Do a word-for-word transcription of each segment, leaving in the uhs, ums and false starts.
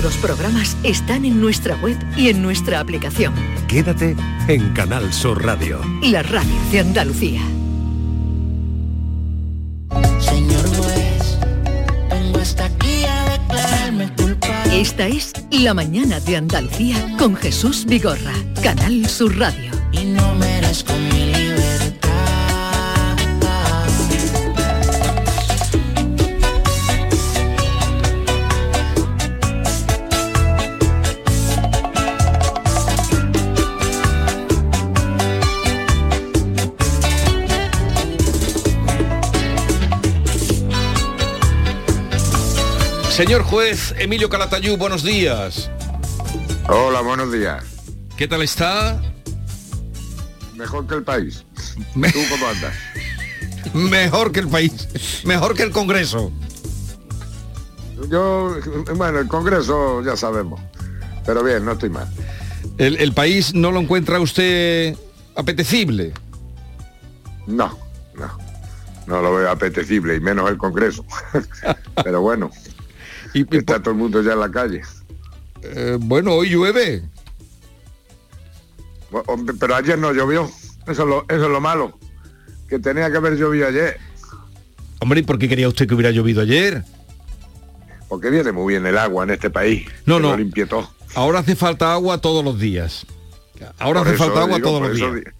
nuestros programas están en nuestra web y en nuestra aplicación. Quédate en Canal Sur Radio, la radio de Andalucía. Esta es La Mañana de Andalucía con Jesús Vigorra, Canal Sur Radio. Y no merezco mi libertad. Señor juez Emilio Calatayud, buenos días. Hola, buenos días. ¿Qué tal está? Mejor que el país. Me... ¿Tú cómo andas? Mejor que el país. Mejor que el Congreso. Yo, bueno, el Congreso ya sabemos. Pero bien, no estoy mal. ¿El, el país no lo encuentra usted apetecible? No, no. No lo veo apetecible, y menos el Congreso. Pero bueno... Y, y, está todo el mundo ya en la calle. Eh, bueno, hoy llueve. Bueno, pero ayer no llovió. Eso es, lo, eso es lo malo. Que tenía que haber llovido ayer. Hombre, ¿y por qué quería usted que hubiera llovido ayer? Porque viene muy bien el agua en este país. No, no. Limpie todo. Ahora hace falta agua todos los días. Ahora por hace falta agua digo, todos los días. Di-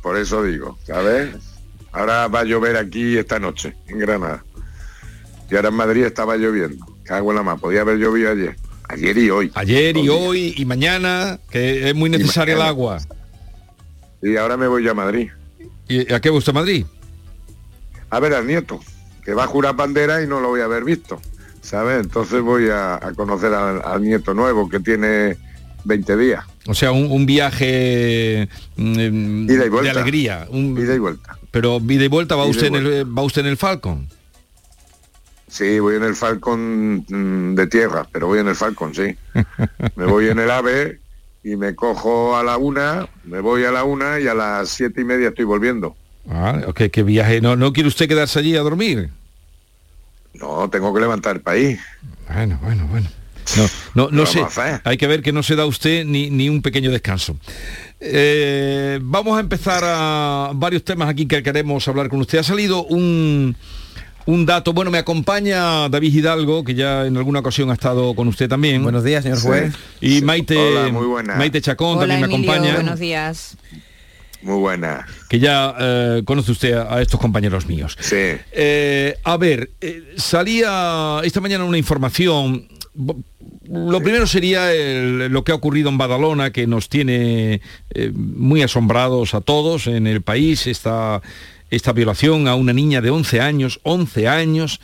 por eso digo, ¿sabes? Ahora va a llover aquí esta noche, en Granada. Y ahora en Madrid estaba lloviendo. Cago en la mar, podía haber llovido ayer. Ayer y hoy. Ayer y hoy y mañana, que es muy necesaria el agua. Y ahora me voy yo a Madrid. ¿Y a qué gusta Madrid? A ver al nieto, que va a jurar bandera y no lo voy a haber visto, ¿sabes? Entonces voy a, a conocer al, al nieto nuevo, que tiene veinte días. O sea, un, un viaje mm, ida y vuelta. De alegría. Un, ida y vuelta. Pero ida y vuelta va, ida usted, y vuelta. En el, va usted en el Falcon. Sí, voy en el Falcon mmm, de tierra, pero voy en el Falcon, sí. Me voy en el AVE y me cojo a la una, me voy a la una y a las siete y media estoy volviendo. Ah, ok, qué viaje. ¿No, no quiere usted quedarse allí a dormir? No, tengo que levantar el país. Bueno, bueno, bueno. No, no, no sé. Hay que ver que no se da usted ni, ni un pequeño descanso. Eh, vamos a empezar a varios temas aquí que queremos hablar con usted. Ha salido un... Un dato, bueno, me acompaña David Hidalgo, que ya en alguna ocasión ha estado con usted también. Buenos días, señor juez. Sí. Y Maite, hola, muy buena. Maite Chacón. Hola, también Emilio, me acompaña. Buenos días. Muy buena. Que ya eh, conoce usted a, a estos compañeros míos. Sí. Eh, a ver, eh, salía esta mañana una información. Lo primero sería el, lo que ha ocurrido en Badalona, que nos tiene eh, muy asombrados a todos en el país. Esta... Esta violación a una niña de once años, once años,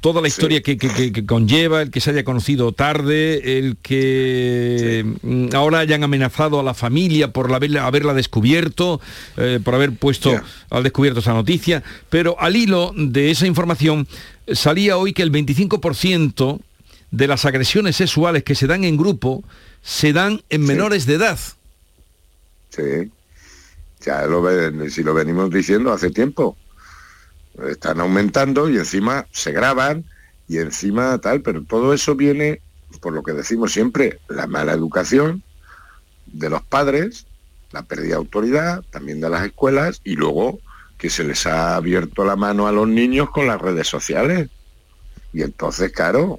toda la historia sí. que, que, que conlleva, el que se haya conocido tarde, el que sí. ahora hayan amenazado a la familia por la, haberla descubierto, eh, por haber puesto yeah. al descubierto esa noticia. Pero al hilo de esa información salía hoy que el veinticinco por ciento de las agresiones sexuales que se dan en grupo se dan en sí. menores de edad. Sí. Ya lo ven, si lo venimos diciendo hace tiempo, están aumentando y encima se graban y encima tal, pero todo eso viene, por lo que decimos siempre, la mala educación de los padres, la pérdida de autoridad, también de las escuelas, y luego que se les ha abierto la mano a los niños con las redes sociales. Y entonces, claro,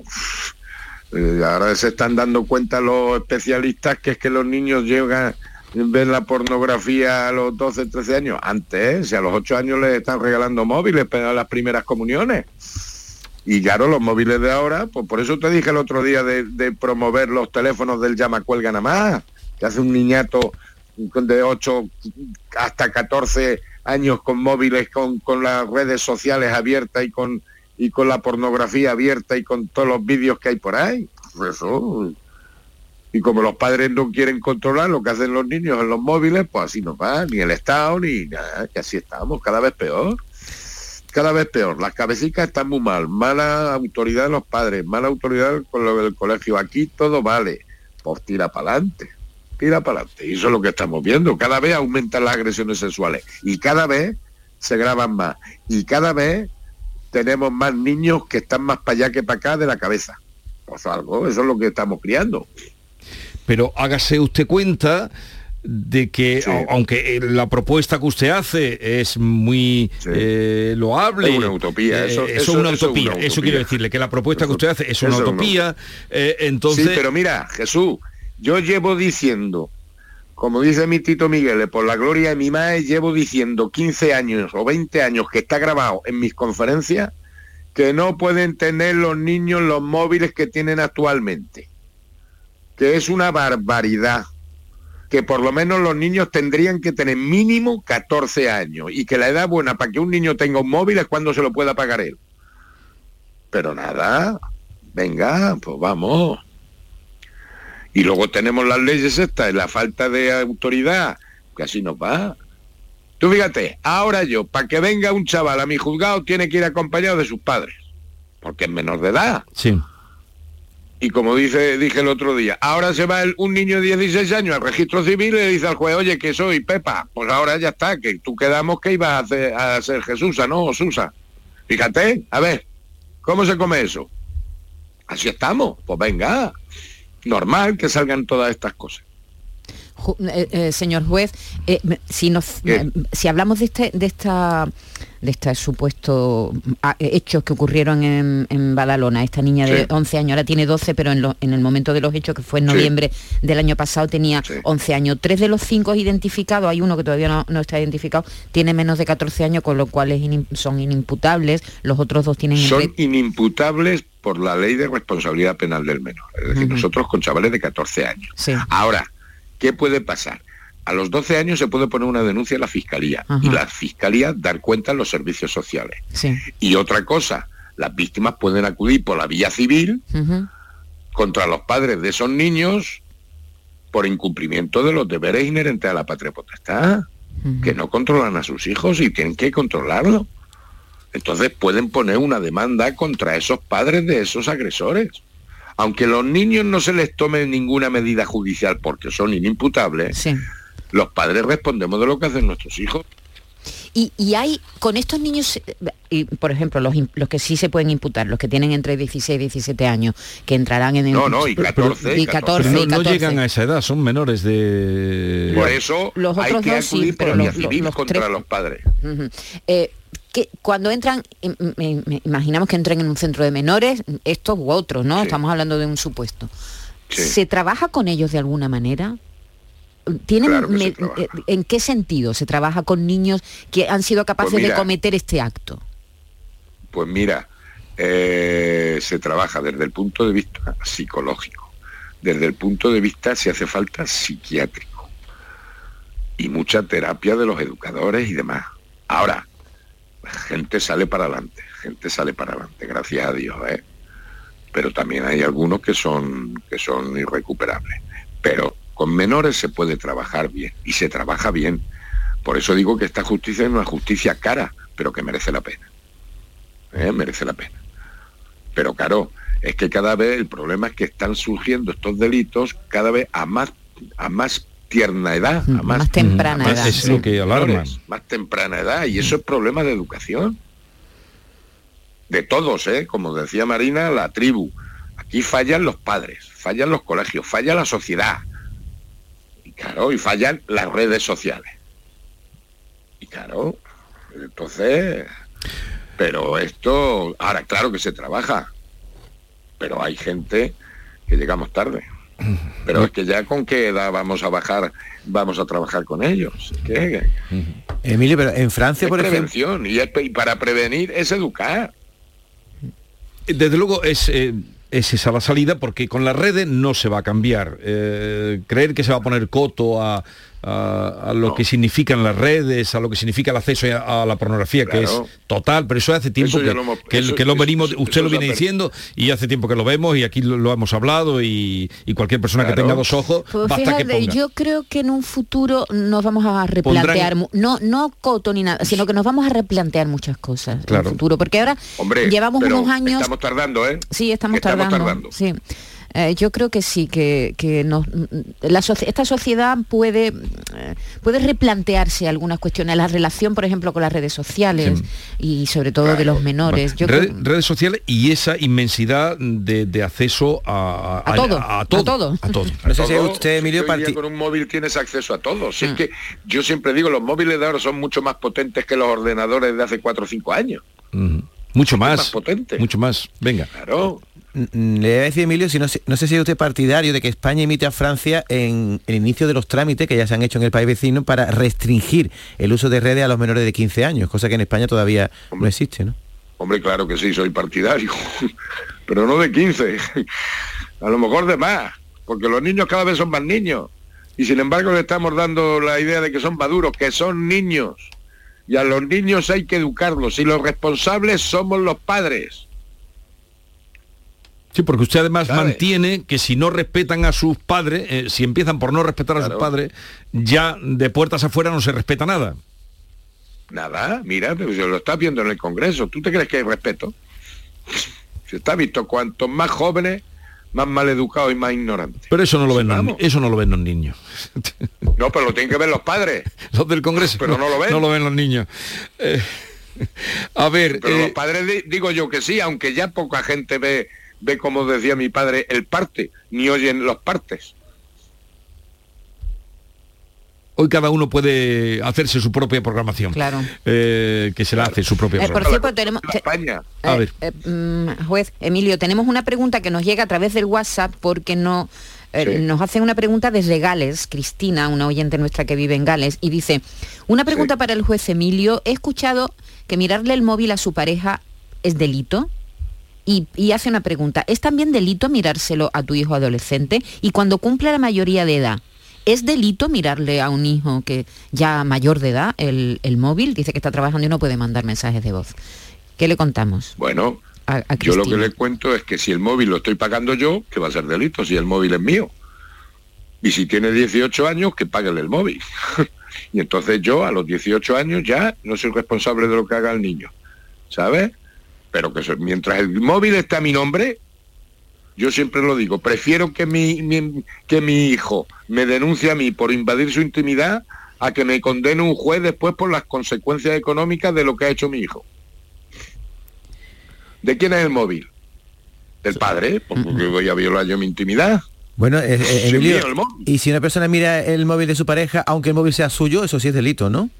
ahora se están dando cuenta los especialistas que es que los niños llegan... ven la pornografía a los doce, trece años. Antes, si a los ocho años les están regalando móviles para las primeras comuniones. Y claro, los móviles de ahora, pues por eso te dije el otro día de, de promover los teléfonos del llama cuelga nada más, que hace un niñato de ocho hasta catorce años con móviles, con, con las redes sociales abiertas y con, y con la pornografía abierta y con todos los vídeos que hay por ahí. Pues eso... Y como los padres no quieren controlar lo que hacen los niños en los móviles, pues así nos va, ni el Estado, ni nada, que así estamos, cada vez peor, cada vez peor. Las cabecitas están muy mal, mala autoridad de los padres, mala autoridad con lo del colegio. Aquí todo vale, pues tira para adelante, tira para adelante. Y eso es lo que estamos viendo, cada vez aumentan las agresiones sexuales y cada vez se graban más. Y cada vez tenemos más niños que están más para allá que para acá de la cabeza. pasa algo, eso es lo que estamos criando. Pero hágase usted cuenta de que, sí, aunque la propuesta que usted hace es muy, sí, eh, loable, es una utopía, eso, eh, eso, eso, una, eso utopía, una utopía, eso quiero decirle, que la propuesta eso, que usted hace es una utopía, no. eh, entonces... Sí, pero mira, Jesús, yo llevo diciendo, como dice mi Tito Miguel, por la gloria de mi madre, llevo diciendo quince años o veinte años, que está grabado en mis conferencias, que no pueden tener los niños los móviles que tienen actualmente, que es una barbaridad, que por lo menos los niños tendrían que tener mínimo catorce años, y que la edad buena para que un niño tenga un móvil es cuando se lo pueda pagar él. Pero nada, venga, pues vamos. Y luego tenemos las leyes estas, la falta de autoridad, que así nos va. Tú fíjate, ahora yo, para que venga un chaval a mi juzgado, tiene que ir acompañado de sus padres, porque es menor de edad. Sí. Y como dice, dije el otro día, ahora se va el, un niño de dieciséis años al registro civil y le dice al juez, oye, que soy Pepa, pues ahora ya está, que tú quedamos que ibas a hacer, a hacer Jesusa, ¿no? O Susa. Fíjate, a ver, ¿cómo se come eso? Así estamos, pues venga, normal que salgan todas estas cosas. Ju- eh, eh, señor juez, eh, si nos eh, si hablamos de este de esta de este supuesto a, hechos que ocurrieron en, en Badalona, esta niña, sí, de once años, ahora tiene doce, pero en, lo, en el momento de los hechos, que fue en noviembre, sí, del año pasado, tenía, sí, once años. Tres de los cinco identificados, hay uno que todavía no, no está identificado, tiene menos de catorce años, con lo cual es in, son inimputables, los otros dos tienen... Son el... inimputables por la ley de responsabilidad penal del menor, es decir, uh-huh, nosotros con chavales de catorce años. Sí. Ahora, ¿qué puede pasar? A los doce años se puede poner una denuncia en la fiscalía, ajá, y la fiscalía dar cuenta en los servicios sociales. Sí. Y otra cosa, las víctimas pueden acudir por la vía civil, uh-huh, contra los padres de esos niños por incumplimiento de los deberes inherentes a la patria potestad, uh-huh, que no controlan a sus hijos y tienen que controlarlo. Entonces pueden poner una demanda contra esos padres de esos agresores. Aunque los niños no se les tome ninguna medida judicial porque son inimputables, sí, los padres respondemos de lo que hacen nuestros hijos. Y, y hay, con estos niños, y, por ejemplo, los, los que sí se pueden imputar, los que tienen entre dieciséis y diecisiete años, que entrarán en... No, no, y catorce. No, no llegan a esa edad, son menores de... Por eso los hay que dos, acudir, sí, por la vía civil contra tres... los padres. Uh-huh. Eh, que cuando entran, imaginamos que entren en un centro de menores, estos u otros, ¿no? Sí. Estamos hablando de un supuesto. Sí. ¿Se trabaja con ellos de alguna manera? ¿Tienen, claro, me, ¿en qué sentido se trabaja con niños que han sido capaces, pues mira, de cometer este acto? Pues mira, eh, se trabaja desde el punto de vista psicológico, desde el punto de vista, si hace falta, psiquiátrico, y mucha terapia de los educadores y demás. Ahora, gente sale para adelante, gente sale para adelante, gracias a Dios, ¿eh? Pero también hay algunos que son, que son irrecuperables. Pero con menores se puede trabajar bien, y se trabaja bien. Por eso digo que esta justicia es una justicia cara, pero que merece la pena, ¿eh? Merece la pena. Pero claro, es que cada vez el problema es que están surgiendo estos delitos cada vez a más, a más tierna edad, a más, más temprana edad, es lo que alarma, más temprana edad, y eso es problema de educación de todos, ¿eh? Como decía Marina, la tribu, aquí fallan los padres, fallan los colegios, falla la sociedad, y claro, y fallan las redes sociales, y claro, entonces, pero esto, ahora claro que se trabaja, pero hay gente que llegamos tarde. Pero es que ya con qué edad vamos a bajar, vamos a trabajar con ellos. ¿Qué? Emilio, pero en Francia, es por prevención, ejemplo, y, es, y para prevenir es educar. Desde luego es, eh, es esa la salida, porque con las redes no se va a cambiar. Eh, creer que se va a poner coto a, a, a lo no. que significan las redes, a lo que significa el acceso a, a la pornografía, claro, que es total, pero eso hace tiempo, eso que, lo hemos, que, eso, que lo venimos, eso, usted eso lo viene diciendo, y hace tiempo que lo vemos, y aquí lo, lo hemos hablado, y, y cualquier persona, claro, que tenga dos ojos, pues basta, fíjate, que ponga. Yo creo que en un futuro nos vamos a replantear, Pondrán... no no coto ni nada, sino que nos vamos a replantear muchas cosas, claro, en el futuro, porque ahora, hombre, llevamos unos años... Estamos tardando, ¿eh? Sí, estamos, estamos tardando, tardando. Sí. eh, yo creo que sí, que, que nos, la, esta sociedad puede, eh, puede replantearse algunas cuestiones, la relación, por ejemplo, con las redes sociales, sí, y sobre todo claro, de los menores. Bueno, yo red, creo... Redes sociales y esa inmensidad de, de acceso a, a, a, todo, a, a, todo, a todo. A todo. No sé si usted, Emilio, partí... con un móvil tienes acceso a todo. Si mm. es que yo siempre digo, los móviles de ahora son mucho más potentes que los ordenadores de hace cuatro o cinco años. Mm. Mucho más, más potente. Mucho más. Venga. Claro. Le voy a decir, Emilio, si no, no sé si es usted partidario de que España imite a Francia en el inicio de los trámites que ya se han hecho en el país vecino para restringir el uso de redes a los menores de quince años, cosa que en España todavía hombre, no existe, ¿no? Hombre, claro que sí, soy partidario, pero no de quince, a lo mejor de más, porque los niños cada vez son más niños, y sin embargo le estamos dando la idea de que son maduros, que son niños, y a los niños hay que educarlos, y los responsables somos los padres. Sí, porque usted además ¿sabe? Mantiene que si no respetan a sus padres, eh, si empiezan por no respetar a claro. sus padres, ya de puertas afuera no se respeta nada. Nada, mira, pues lo estás viendo en el Congreso. ¿Tú te crees que hay respeto? Se está visto, cuantos más jóvenes, más mal educados y más ignorantes. Pero eso no lo ven los, eso no lo ven los niños. No, pero lo tienen que ver los padres. Los del Congreso. Pero no, no lo ven. No lo ven los niños. Eh, a ver. Pero eh, los padres de, digo yo que sí, aunque ya poca gente ve. Ve, como decía mi padre, el parte, ni oyen los partes. Hoy cada uno puede hacerse su propia programación. Claro. Eh, que se la hace su propia programación. Eh, por cierto, tenemos... España. Eh, a ver. Eh, eh, juez, Emilio, tenemos una pregunta que nos llega a través del WhatsApp porque no... Eh, sí. Nos hacen una pregunta desde Gales, Cristina, una oyente nuestra que vive en Gales, y dice, una pregunta sí. para el juez Emilio. He escuchado que mirarle el móvil a su pareja es delito. Y, y hace una pregunta, ¿es también delito mirárselo a tu hijo adolescente? Y cuando cumple la mayoría de edad, ¿es delito mirarle a un hijo que ya mayor de edad el, el móvil? Dice que está trabajando y no puede mandar mensajes de voz. ¿Qué le contamos? Bueno, a, a yo lo que le cuento es que si el móvil lo estoy pagando yo, que va a ser delito, si el móvil es mío. Y si tiene dieciocho años, que páguele el móvil. Y entonces yo a los dieciocho años ya no soy responsable de lo que haga el niño, ¿sabes? Pero que mientras el móvil está a mi nombre, yo siempre lo digo, prefiero que mi, mi, que mi hijo me denuncie a mí por invadir su intimidad a que me condene un juez después por las consecuencias económicas de lo que ha hecho mi hijo. ¿De quién es el móvil? ¿Del padre? Porque voy a violar yo mi intimidad. Bueno, eh, eh, Emilio, y si una persona mira el móvil de su pareja, aunque el móvil sea suyo, eso sí es delito, ¿no?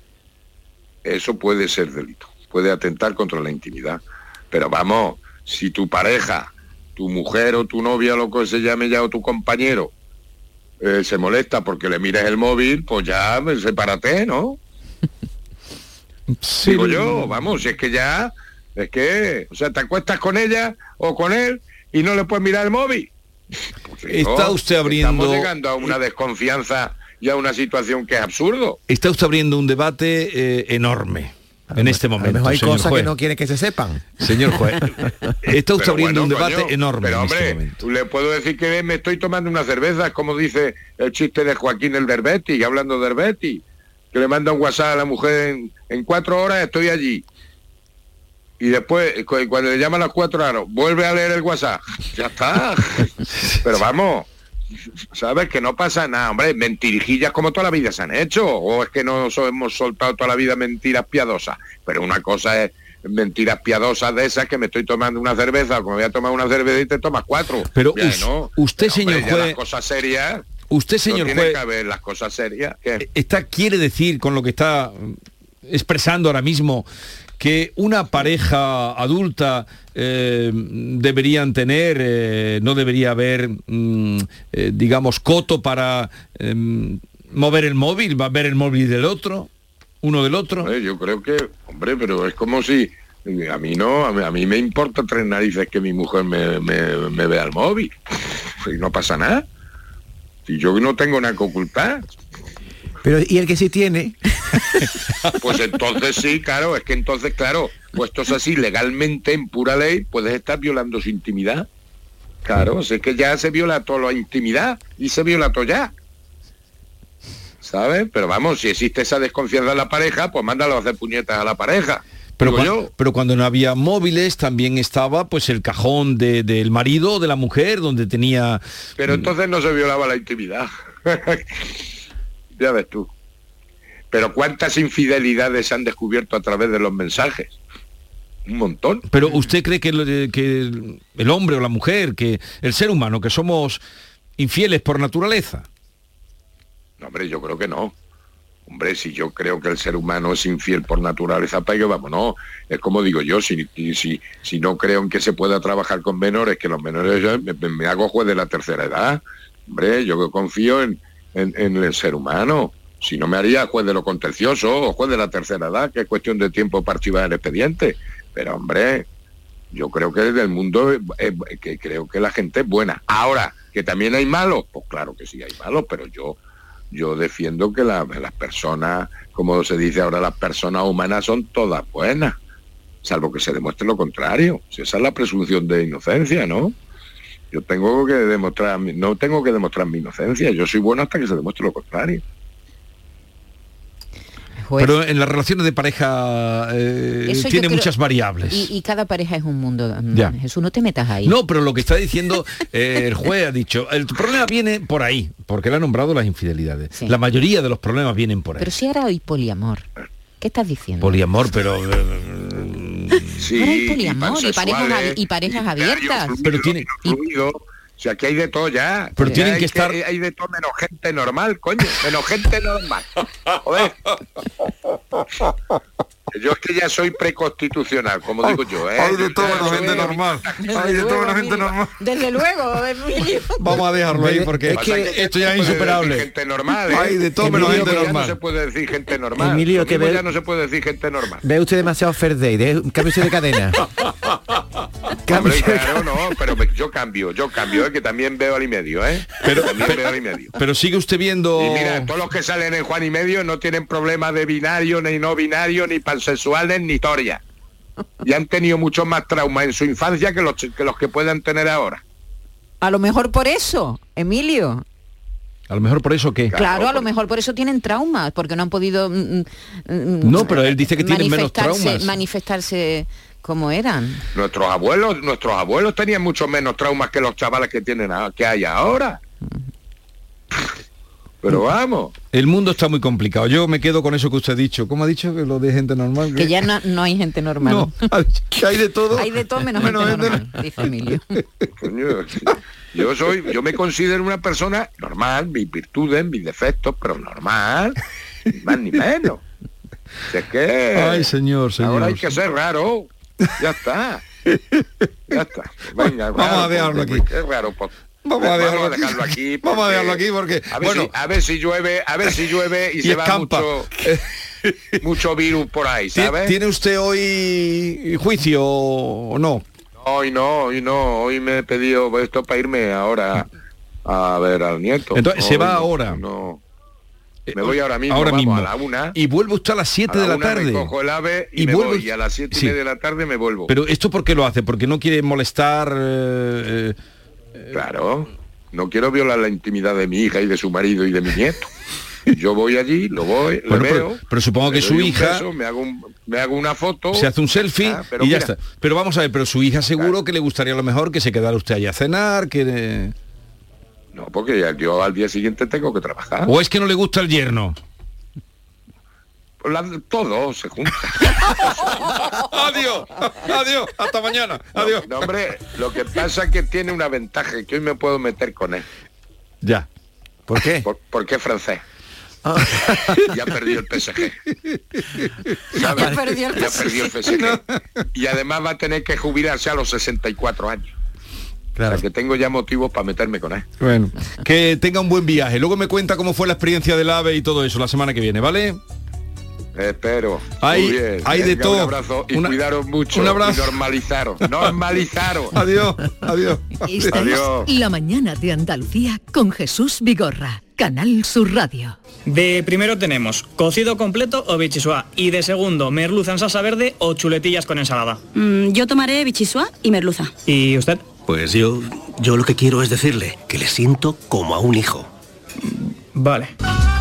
Eso puede ser delito, puede atentar contra la intimidad. Pero vamos, si tu pareja, tu mujer o tu novia, lo que se llame ya, o tu compañero, eh, se molesta porque le mires el móvil, pues ya, sepárate, ¿no? Sí. Digo yo, vamos, si es que ya, es que, o sea, te acuestas con ella o con él y no le puedes mirar el móvil. Porque está no, usted abriendo... Estamos llegando a una desconfianza y a una situación que es absurdo. Está usted abriendo un debate eh, enorme. En este momento, a lo mejor hay cosas juez. Que no quiere que se sepan. Señor juez, está usted abriendo bueno, un debate coño, enorme. Pero hombre, en este le puedo decir que me estoy tomando una cerveza, como dice el chiste de Joaquín el Derbetti, hablando de Derbetti, que le manda un WhatsApp a la mujer en, en cuatro horas estoy allí. Y después, cuando le llaman a las cuatro horas, vuelve a leer el WhatsApp. Ya está. Pero vamos, sabes que no pasa nada, hombre, mentirijillas como toda la vida se han hecho, o es que nos hemos soltado toda la vida mentiras piadosas. Pero una cosa es mentiras piadosas de esas que me estoy tomando una cerveza, o que me voy a tomar una cerveza y te tomas cuatro. Pero ya, us, no. usted, pero, señor hombre, juez... Las cosas serias... Usted, señor no tiene juez... que ver las cosas serias. ¿Qué? Está, quiere decir, con lo que está expresando ahora mismo, que una pareja adulta eh, deberían tener, eh, no debería haber, mm, eh, digamos, coto para eh, mover el móvil, va a ver el móvil del otro, uno del otro. Eh, yo creo que, hombre, pero es como si, a mí no, a mí, a mí me importa tres narices que mi mujer me, me, me vea el móvil, y no pasa nada, si yo no tengo nada que ocultar. Pero, ¿y el que sí tiene? Pues entonces sí, claro, es que entonces, claro, puestos así legalmente en pura ley, puedes estar violando su intimidad. Claro, es que ya se viola toda la intimidad y se viola todo ya. ¿Sabes? Pero vamos, si existe esa desconfianza en la pareja, pues mándalo a hacer puñetas a la pareja. Pero cuando, pero cuando no había móviles también estaba pues el cajón de, del marido, de la mujer, donde tenía... Pero entonces no se violaba la intimidad. Ya ves tú. Pero cuántas infidelidades se han descubierto a través de los mensajes. Un montón. Pero usted cree que el, que el hombre o la mujer, que el ser humano, que somos infieles por naturaleza. No, hombre, yo creo que no. Hombre, si yo creo que el ser humano es infiel por naturaleza, para que vamos, no, es como digo yo, si, si, si no creo en que se pueda trabajar con menores, que los menores, me, me hago juez de la tercera edad. Hombre, yo confío en, en, en el ser humano. Si no, me haría juez de lo contencioso o juez de la tercera edad, que es cuestión de tiempo para activar el expediente. Pero, hombre, yo creo que desde el mundo, eh, que creo que la gente es buena. Ahora, que también hay malos, pues claro que sí hay malos, pero yo... Yo defiendo que la, las personas, como se dice ahora, las personas humanas son todas buenas, salvo que se demuestre lo contrario. Si esa es la presunción de inocencia, ¿no? Yo tengo que demostrar, no tengo que demostrar mi inocencia, yo soy bueno hasta que se demuestre lo contrario. Juez. Pero en las relaciones de pareja eh, tiene creo, muchas variables. Y, y cada pareja es un mundo. Ya. Jesús, no te metas ahí. No, pero lo que está diciendo eh, el juez ha dicho, el problema viene por ahí, porque él ha nombrado las infidelidades. Sí. La mayoría de los problemas vienen por ahí. Pero si ahora hay poliamor, ¿qué estás diciendo? Poliamor, pero... Eh, sí, ahora hay poliamor y, y, parejas, y parejas abiertas. Fluido, pero tiene... Fluido. O sea, que hay de todo ya. Pero ya tienen hay que estar... Que hay de todo menos gente normal, coño. Menos gente normal. Joder. Yo es que ya soy preconstitucional, como digo yo, ¿eh? Hay de todo menos gente normal. Hay de todo menos gente normal. Desde luego, Emilio. Vamos a dejarlo ahí porque es que esto ya es insuperable. Gente normal, ¿eh? Hay de todo menos gente normal. Ya no se puede decir gente normal. Emilio, que ve... ya no se puede decir gente normal. Ve usted demasiado fair day, ¿eh? Cambio usted de cadena. Hombre, claro, no, pero me, yo cambio, yo cambio, ¿eh? Que también veo al y medio, ¿eh? Pero, pero, veo al y medio. Pero sigue usted viendo... Y mira, todos los que salen en Juan y Medio no tienen problemas de binario, ni no binario, ni pansexuales, ni historia. Y han tenido muchos más traumas en su infancia que los que, los que puedan tener ahora. A lo mejor por eso, Emilio. A lo mejor por eso que... Claro, claro, a lo mejor por eso tienen traumas, porque no han podido... Mm, mm, no, pero él dice que tienen menos traumas. Manifestarse... ¿Cómo eran? Nuestros abuelos, nuestros abuelos tenían mucho menos traumas que los chavales que tienen a, que hay ahora. Pero vamos. El mundo está muy complicado. Yo me quedo con eso que usted ha dicho. ¿Cómo ha dicho? Que lo de gente normal. Que, que ya no, no hay gente normal. No, que hay de todo. Hay de todo menos, menos gente, gente normal, dice Emilio. Coño, yo soy, yo me considero una persona normal, mis virtudes, mis defectos, pero normal, ni más ni menos. Si es que ay, señor, señor. Ahora hay que ser raro. Ya está. Ya está. Venga, vamos raro, a dejarlo porque, aquí. Es raro, pues. Vamos a dejarlo, vamos a dejarlo aquí. aquí porque, vamos a dejarlo aquí porque a ver, bueno, si, a ver si llueve, a ver si llueve y, y se escampa. Va mucho mucho virus por ahí, ¿sabes? ¿Tiene usted hoy juicio o no? No, hoy no, hoy no, hoy me he pedido esto para irme ahora a ver al nieto. Entonces, hoy, se va ahora. No. Me voy ahora mismo, ahora vamos, mismo. A la una. Y vuelvo usted a las siete a la de la una tarde. Recojo el ave y, y me vuelvo... voy, y a las siete y sí. media de la tarde me vuelvo. Pero esto ¿por qué lo hace? Porque no quiere molestar. Eh, eh... Claro, no quiero violar la intimidad de mi hija y de su marido y de mi nieto. Yo voy allí, lo voy, bueno, le veo. Pero, pero supongo que su hija. Peso, me, hago un, me hago una foto. Se hace un selfie ah, y mira. Ya está. Pero vamos a ver, pero su hija seguro claro. que le gustaría a lo mejor que se quedara usted allá a cenar, que. No, porque yo al día siguiente tengo que trabajar. ¿O es que no le gusta el yerno? La, todo se junta. Adiós, adiós, hasta mañana. Adiós. No, no, hombre, lo que pasa es que tiene una ventaja, que hoy me puedo meter con él. Ya. ¿Por qué? Por, porque es francés. Ah. Ya perdió el P S G. ¿Sabe? Ya perdió el P S G. Ya perdió el P S G. No. Y además va a tener que jubilarse a los sesenta y cuatro años. Claro. O sea, que tengo ya motivos para meterme con él. Bueno, que tenga un buen viaje. Luego me cuenta cómo fue la experiencia del AVE y todo eso la semana que viene, ¿vale? Espero. Hay, bien, hay de todo. Un abrazo y una, cuidaros mucho. Un abrazo. Y normalizaros. Normalizaros. Adiós, adiós. Adiós. Adiós. La mañana de Andalucía con Jesús Vigorra. Canal Sur Radio. De primero tenemos cocido completo o bichisua. Y de segundo, merluza en salsa verde o chuletillas con ensalada. Mm, yo tomaré bichisua y merluza. ¿Y usted? Pues yo, yo lo que quiero es decirle que le siento como a un hijo. Vale.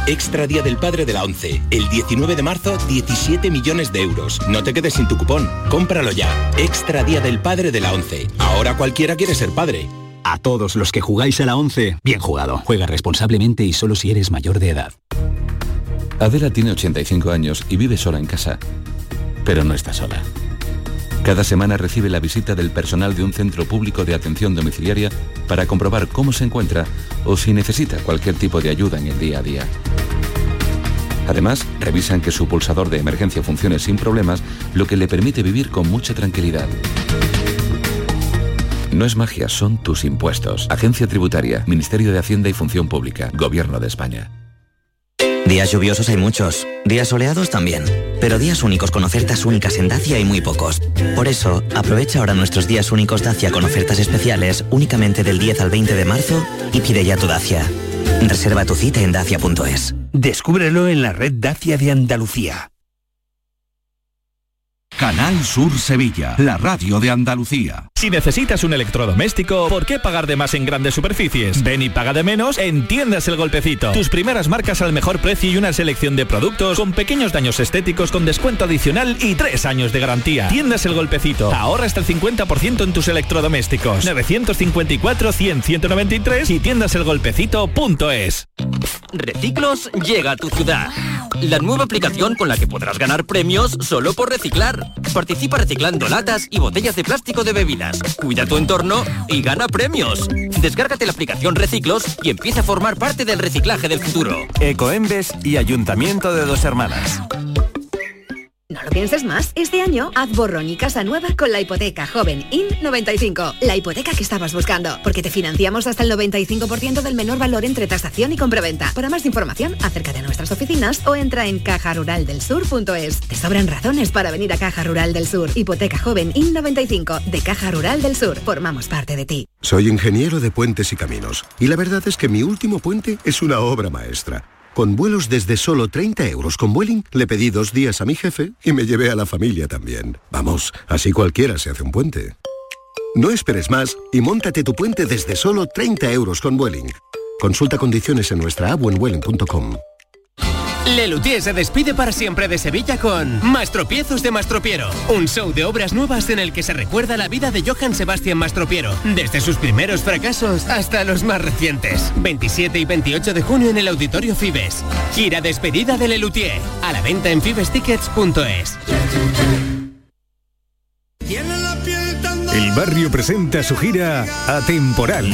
Extra Día del Padre de la ONCE. El diecinueve de marzo, diecisiete millones de euros. No te quedes sin tu cupón. Cómpralo ya. Extra Día del Padre de la ONCE. Ahora cualquiera quiere ser padre. A todos los que jugáis a la ONCE, bien jugado. Juega responsablemente y solo si eres mayor de edad. Adela tiene ochenta y cinco años y vive sola en casa. Pero no está sola. Cada semana recibe la visita del personal de un centro público de atención domiciliaria para comprobar cómo se encuentra o si necesita cualquier tipo de ayuda en el día a día. Además, revisan que su pulsador de emergencia funcione sin problemas, lo que le permite vivir con mucha tranquilidad. No es magia, son tus impuestos. Agencia Tributaria, Ministerio de Hacienda y Función Pública, Gobierno de España. Días lluviosos hay muchos, días soleados también, pero días únicos con ofertas únicas en Dacia hay muy pocos. Por eso, aprovecha ahora nuestros días únicos Dacia con ofertas especiales únicamente del diez al veinte de marzo y pide ya tu Dacia. Reserva tu cita en dacia punto es. Descúbrelo en la red Dacia de Andalucía. Canal Sur Sevilla, la radio de Andalucía. Si necesitas un electrodoméstico, ¿por qué pagar de más en grandes superficies? Ven y paga de menos en Tiendas El Golpecito. Tus primeras marcas al mejor precio y una selección de productos con pequeños daños estéticos con descuento adicional y tres años de garantía. Tiendas El Golpecito. Ahorra hasta el cincuenta por ciento en tus electrodomésticos. nueve cinco cuatro, cien, ciento noventa y tres y tiendas el golpecito punto es. Reciclos llega a tu ciudad. La nueva aplicación con la que podrás ganar premios solo por reciclar. Participa reciclando latas y botellas de plástico de bebidas. Cuida tu entorno y gana premios. Descárgate la aplicación Reciclos y empieza a formar parte del reciclaje del futuro. Ecoembes y Ayuntamiento de Dos Hermanas. No lo pienses más, este año haz borrón y casa nueva con la hipoteca joven I N noventa y cinco, la hipoteca que estabas buscando, porque te financiamos hasta el noventa y cinco por ciento del menor valor entre tasación y compraventa. Para más información, acércate a nuestras oficinas o entra en caja rural del sur punto es. Te sobran razones para venir a Caja Rural del Sur. Hipoteca joven I N noventa y cinco de Caja Rural del Sur. Formamos parte de ti. Soy ingeniero de puentes y caminos, y la verdad es que mi último puente es una obra maestra. Con vuelos desde solo treinta euros con Vueling, le pedí dos días a mi jefe y me llevé a la familia también. Vamos, así cualquiera se hace un puente. No esperes más y móntate tu puente desde solo treinta euros con Vueling. Consulta condiciones en nuestra app o en vueling punto com. Le Lutier se despide para siempre de Sevilla con Mastropiezos de Mastropiero, un show de obras nuevas en el que se recuerda la vida de Johann Sebastian Mastropiero, desde sus primeros fracasos hasta los más recientes. veintisiete y veintiocho de junio en el Auditorio Fibes. Gira despedida de Le Lutier, a la venta en fibes tickets punto es. El Barrio presenta su gira Atemporal.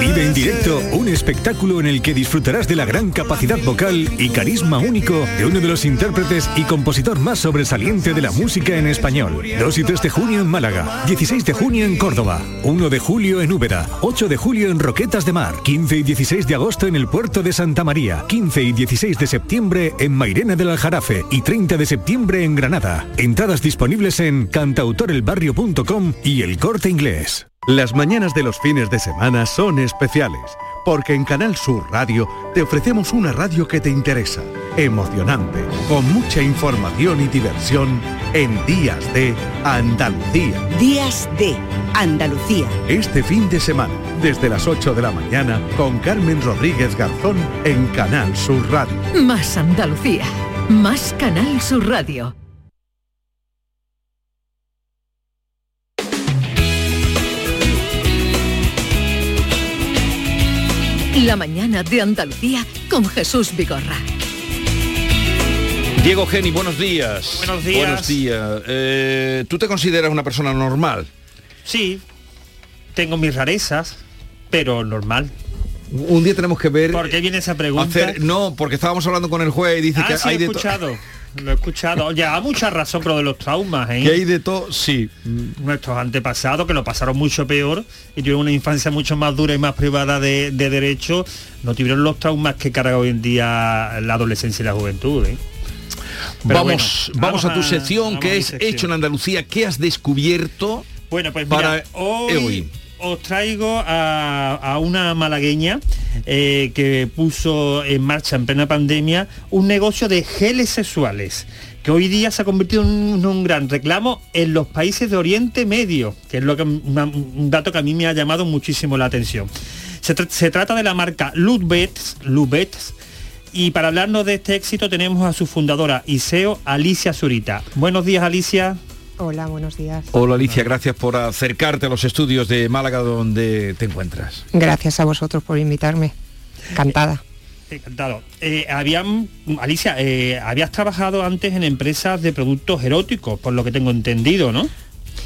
Vive en directo un espectáculo en el que disfrutarás de la gran capacidad vocal y carisma único de uno de los intérpretes y compositor más sobresaliente de la música en español. dos y tres de junio en Málaga, dieciséis de junio en Córdoba, uno de julio en Úbeda, ocho de julio en Roquetas de Mar, quince y dieciséis de agosto en el Puerto de Santa María, quince y dieciséis de septiembre en Mairena del Aljarafe y treinta de septiembre en Granada. Entradas disponibles en cantautor el barrio punto com y El Corte Inglés. Las mañanas de los fines de semana son especiales, porque en Canal Sur Radio te ofrecemos una radio que te interesa, emocionante, con mucha información y diversión en Días de Andalucía. Días de Andalucía. Este fin de semana, desde las ocho de la mañana, con Carmen Rodríguez Garzón en Canal Sur Radio. Más Andalucía, más Canal Sur Radio. La mañana de Andalucía con Jesús Vigorra. Diego Geni, buenos días. Buenos días. Buenos días. Eh, ¿Tú te consideras una persona normal? Sí, tengo mis rarezas, pero normal. Un día tenemos que ver... ¿Por qué viene esa pregunta? Hacer, no, porque estábamos hablando con el juez y dice ah, que sí, hay de... Ah, he escuchado. Lo he escuchado, ya mucha razón, pero de los traumas, ¿eh? Que hay de todo, sí. Nuestros antepasados, que lo pasaron mucho peor y tuvieron una infancia mucho más dura y más privada de, de derechos, no tuvieron los traumas que carga hoy en día la adolescencia y la juventud, ¿eh? Vamos, bueno, vamos, vamos a tu sección, a, que es sección. Hecho en Andalucía. ¿Qué has descubierto? Bueno, pues para mira, hoy, hoy os traigo a, a una malagueña Eh, que puso en marcha en plena pandemia un negocio de geles sexuales que hoy día se ha convertido en un, en un gran reclamo en los países de Oriente Medio, que es lo que, una, un dato que a mí me ha llamado muchísimo la atención. Se, tra- se trata de la marca Lubex, Lubex, Y para hablarnos de este éxito tenemos a su fundadora y C E O, Alicia Zurita. Buenos días, Alicia. Hola, buenos días. Hola, Alicia, gracias por acercarte a los estudios de Málaga donde te encuentras. Gracias a vosotros por invitarme. Encantada. Encantado. Eh, habían, Alicia, eh, habías trabajado antes en empresas de productos eróticos, por lo que tengo entendido, ¿no?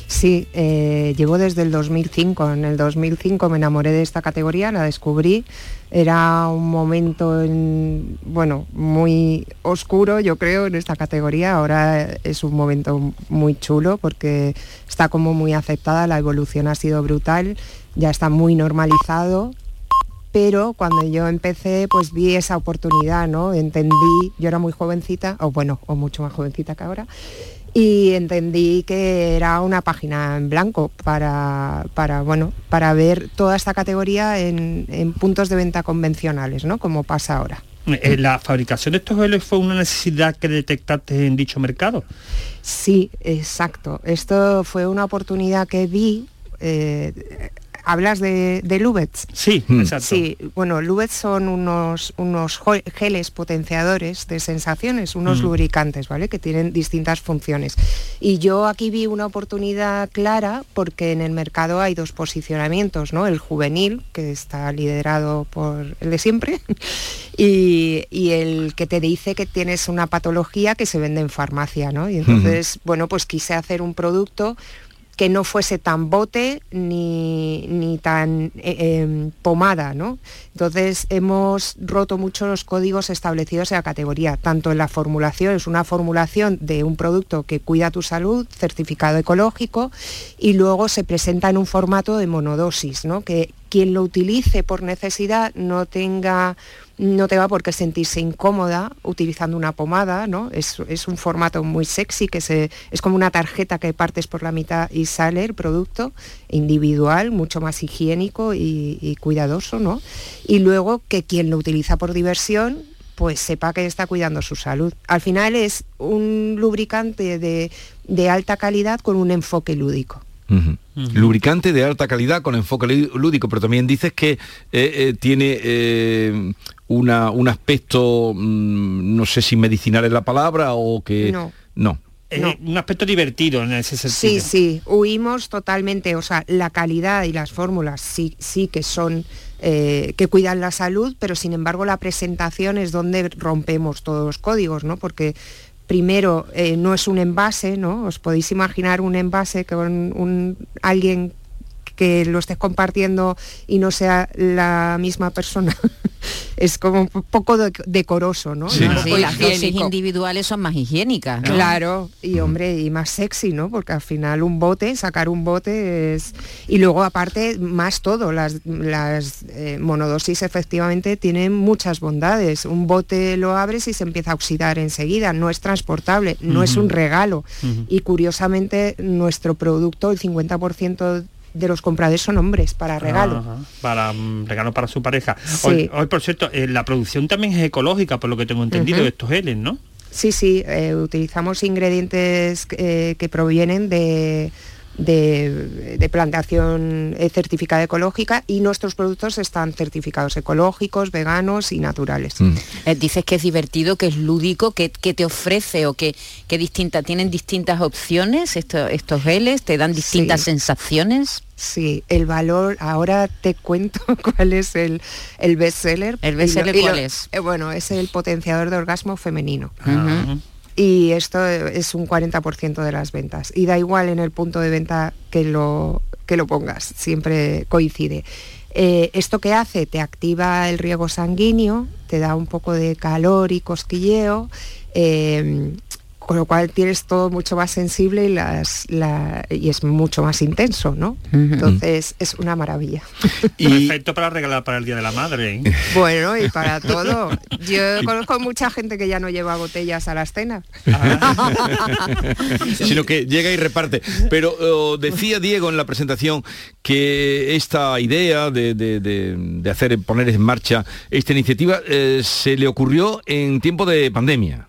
Sí, eh, llevo desde el dos mil cinco. En el dos mil cinco me enamoré de esta categoría, la descubrí. Era un momento, en, bueno, muy oscuro, yo creo, en esta categoría. Ahora es un momento muy chulo porque está como muy aceptada, la evolución ha sido brutal, ya está muy normalizado. Pero cuando yo empecé, pues vi esa oportunidad, ¿no? Entendí, yo era muy jovencita, o bueno, o mucho más jovencita que ahora, y entendí que era una página en blanco para, para, bueno, para ver toda esta categoría en, en puntos de venta convencionales, ¿no? Como pasa ahora. ¿La fabricación de estos geles fue una necesidad que detectaste en dicho mercado? Sí, exacto. Esto fue una oportunidad que vi. Eh, ¿Hablas de, de Lubex? Sí, mm. exacto. Sí, bueno, Lubex son unos, unos geles potenciadores de sensaciones, unos mm. lubricantes, ¿vale? Que tienen distintas funciones. Y yo aquí vi una oportunidad clara porque en el mercado hay dos posicionamientos, ¿no? El juvenil, que está liderado por el de siempre, y, y el que te dice que tienes una patología que se vende en farmacia, ¿no? Y entonces, mm. bueno, pues quise hacer un producto que no fuese tan bote ni, ni tan eh, eh, pomada, ¿no? Entonces hemos roto mucho los códigos establecidos en la categoría, tanto en la formulación, es una formulación de un producto que cuida tu salud, certificado ecológico, y luego se presenta en un formato de monodosis, ¿no? Que quien lo utilice por necesidad no tenga... no te va porque sentirse incómoda utilizando una pomada, ¿no? Es, es un formato muy sexy, que se, es como una tarjeta que partes por la mitad y sale el producto individual, mucho más higiénico y, y cuidadoso, ¿no? Y luego que quien lo utiliza por diversión, pues sepa que está cuidando su salud. Al final es un lubricante de, de alta calidad con un enfoque lúdico. Uh-huh. Uh-huh. Lubricante de alta calidad con enfoque lúdico, pero también dices que eh, eh, tiene eh, una, un aspecto, mmm, no sé si medicinal es la palabra o que... No. No. Eh, no. Un aspecto divertido en ese sentido. Sí, sí, huimos totalmente, o sea, la calidad y las fórmulas sí, sí que son, eh, que cuidan la salud, pero sin embargo la presentación es donde rompemos todos los códigos, ¿no? Porque... primero, eh, no es un envase, ¿no? Os podéis imaginar un envase con un, alguien que lo estés compartiendo y no sea la misma persona. Es como un poco de- decoroso, ¿no? Sí. ¿No? Sí, sí, las dosis individuales son más higiénicas, ¿no? Claro, y hombre, y más sexy, ¿no? Porque al final un bote, sacar un bote es... Y luego aparte, más todo, las, las eh, monodosis efectivamente tienen muchas bondades. Un bote lo abres y se empieza a oxidar enseguida, no es transportable, no uh-huh. es un regalo. Uh-huh. Y curiosamente, nuestro producto, el cincuenta por ciento de los compradores son hombres, para regalo. Ajá, para um, regalo para su pareja. Sí. Hoy, hoy, por cierto, eh, la producción también es ecológica, por lo que tengo entendido, uh-huh. estos geles, ¿no? Sí, sí, eh, utilizamos ingredientes eh, que provienen de... De, de plantación certificada ecológica y nuestros productos están certificados ecológicos, veganos y naturales. Mm. Eh, dices que es divertido, que es lúdico, que, que te ofrece o que, que distinta, tienen distintas opciones esto, estos geles, te dan distintas sí. sensaciones. Sí, el valor, ahora te cuento cuál es el, el bestseller. ¿El bestseller cuál es? Eh, bueno, es el potenciador de orgasmo femenino. Uh-huh. Uh-huh. Y esto es un cuarenta por ciento de las ventas. Y da igual en el punto de venta que lo, que lo pongas, siempre coincide. Eh, ¿Esto qué hace? Te activa el riego sanguíneo, te da un poco de calor y cosquilleo, eh, con lo cual tienes todo mucho más sensible y, las, la, y es mucho más intenso, ¿no? Uh-huh. Entonces es una maravilla. Y... perfecto para regalar para el Día de la Madre, ¿eh? Bueno, y para todo. Yo conozco mucha gente que ya no lleva botellas a las cenas. Ah. Sino que llega y reparte. Pero oh, decía Diego en la presentación que esta idea de, de, de, de hacer, poner en marcha esta iniciativa eh, se le ocurrió en tiempo de pandemia.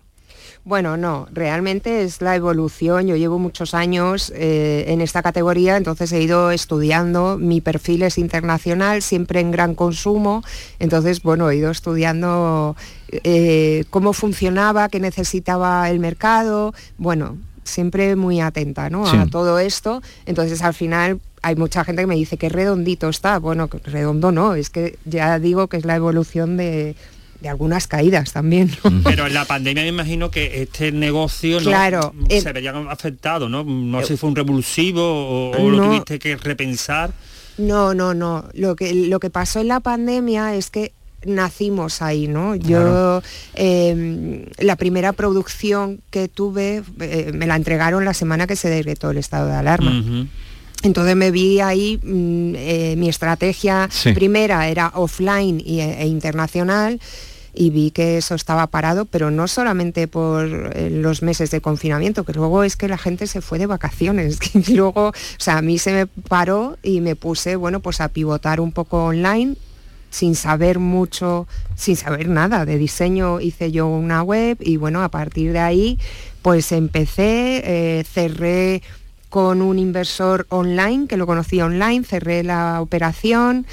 Bueno, no, realmente es la evolución. Yo llevo muchos años eh, en esta categoría, entonces he ido estudiando. Mi perfil es internacional, siempre en gran consumo, entonces, bueno, he ido estudiando eh, cómo funcionaba, qué necesitaba el mercado, bueno, siempre muy atenta, ¿no?, sí, a todo esto. Entonces, al final, hay mucha gente que me dice que redondito está. Bueno, redondo no, es que ya digo que es la evolución de... de algunas caídas también, ¿no? Pero en la pandemia me imagino que este negocio, ¿no?, claro, el... se veía afectado, ¿no? No sé si fue un revulsivo o, o no, lo tuviste que repensar. No, no, no. Lo que, lo que pasó en la pandemia es que nacimos ahí, ¿no? Yo, claro. eh, la primera producción que tuve, eh, me la entregaron la semana que se decretó el estado de alarma. Uh-huh. Entonces me vi ahí, mm, eh, mi estrategia sí. primera era offline y, e internacional, y vi que eso estaba parado, pero no solamente por eh, los meses de confinamiento, que luego es que la gente se fue de vacaciones, y luego, o sea, a mí se me paró y me puse, bueno, pues a pivotar un poco online, sin saber mucho, sin saber nada de diseño. Hice yo una web y, bueno, a partir de ahí, pues empecé, eh, cerré... con un inversor online, que lo conocía online, cerré la operación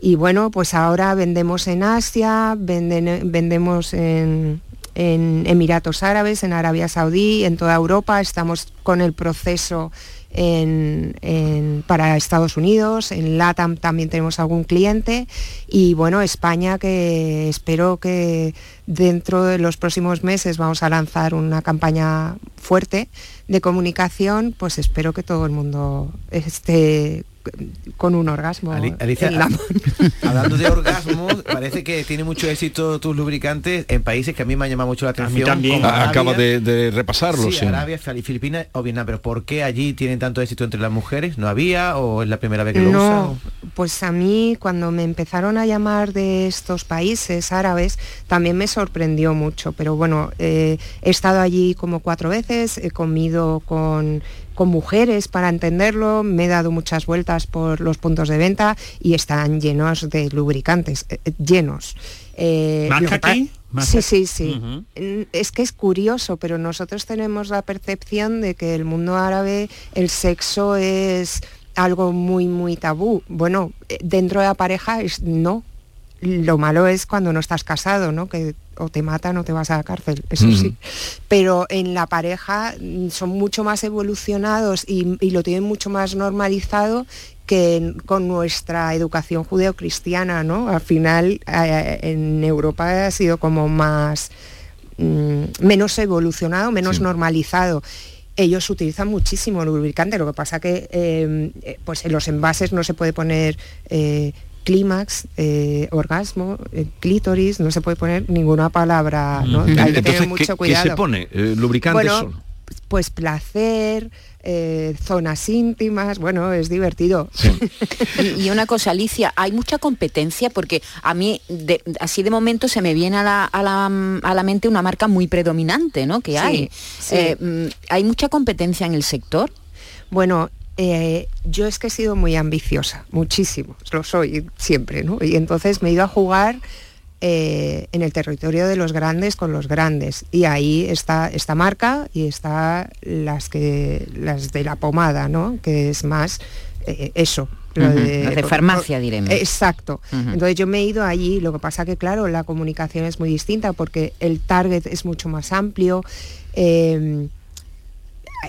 y, bueno, pues ahora vendemos en Asia, venden, vendemos en, en Emiratos Árabes, en Arabia Saudí, en toda Europa, estamos con el proceso en, en, para Estados Unidos, en LATAM también tenemos algún cliente y, bueno, España, que espero que dentro de los próximos meses vamos a lanzar una campaña fuerte de comunicación, pues espero que todo el mundo esté con un orgasmo. Ali, Alicia, en la... hablando de orgasmos, parece que tiene mucho éxito tus lubricantes en países que a mí me ha llamado mucho la atención. También. Acabas de, de repasarlo. Sí, sí. Arabia, Filipinas o Vietnam, pero ¿por qué allí tienen tanto éxito entre las mujeres? ¿No había o es la primera vez que lo usan? No, pues a mí cuando me empezaron a llamar de estos países árabes también me sorprendió mucho, pero bueno, eh, he estado allí como cuatro veces, he comido con... con mujeres para entenderlo, me he dado muchas vueltas por los puntos de venta y están llenos de lubricantes, eh, llenos. Eh, ¿Más que aquí? ¿Más sí, sí, sí. Uh-huh. Es que es curioso, pero nosotros tenemos la percepción de que el mundo árabe, el sexo es algo muy, muy tabú. Bueno, dentro de la pareja es no. Lo malo es cuando no estás casado, ¿no? Que o te matan o te vas a la cárcel, eso mm. sí. Pero en la pareja son mucho más evolucionados y, y lo tienen mucho más normalizado que con nuestra educación judeocristiana, ¿no? Al final, eh, en Europa ha sido como más... Mm, menos evolucionado, menos sí. normalizado. Ellos utilizan muchísimo lubricante, lo que pasa que eh, pues en los envases no se puede poner... Eh, clímax, eh, orgasmo, eh, clítoris, no se puede poner ninguna palabra, ¿no? Hay que Entonces, tener mucho ¿qué, cuidado. ¿Qué se pone? Eh, lubricantes bueno, son. Pues placer, eh, zonas íntimas, bueno, es divertido. Sí. y, y una cosa, Alicia, hay mucha competencia porque a mí, de, así de momento, se me viene a la, a la, a la mente una marca muy predominante, ¿no? Que sí, hay. Sí. Eh, ¿Hay mucha competencia en el sector? Bueno, Eh, yo es que he sido muy ambiciosa, muchísimo, lo soy siempre, ¿no? Y entonces me he ido a jugar eh, en el territorio de los grandes con los grandes. Y ahí está esta marca y está las que las de la pomada, ¿no? Que es más eh, eso. Lo uh-huh. de, lo de farmacia, por, diremos. Exacto. Uh-huh. Entonces yo me he ido allí, lo que pasa que, claro, la comunicación es muy distinta porque el target es mucho más amplio. Eh,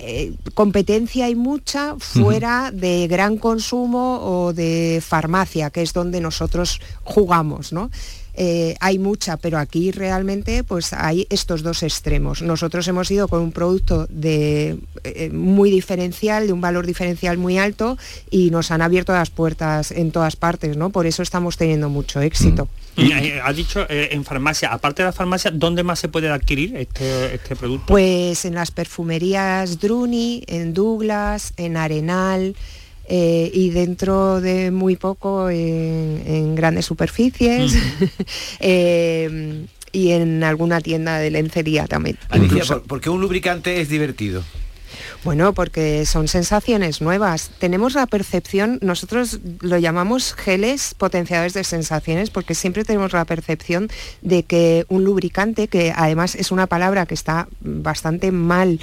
Eh, competencia hay mucha fuera uh-huh. de gran consumo o de farmacia, que es donde nosotros jugamos, ¿no? Eh, hay mucha, pero aquí realmente pues hay estos dos extremos. Nosotros hemos ido con un producto de eh, muy diferencial, de un valor diferencial muy alto, y nos han abierto las puertas en todas partes, ¿no? Por eso estamos teniendo mucho éxito. Mm. Y, eh, ha dicho eh, en farmacia, aparte de la farmacia, ¿dónde más se puede adquirir este, este producto? Pues en las perfumerías Druni, en Douglas, en Arenal... Eh, y dentro de muy poco en, en grandes superficies mm. eh, y en alguna tienda de lencería también. Alicia, ¿por, ¿por qué un lubricante es divertido? Bueno, porque son sensaciones nuevas. Tenemos la percepción, nosotros lo llamamos geles potenciadores de sensaciones, porque siempre tenemos la percepción de que un lubricante, que además es una palabra que está bastante mal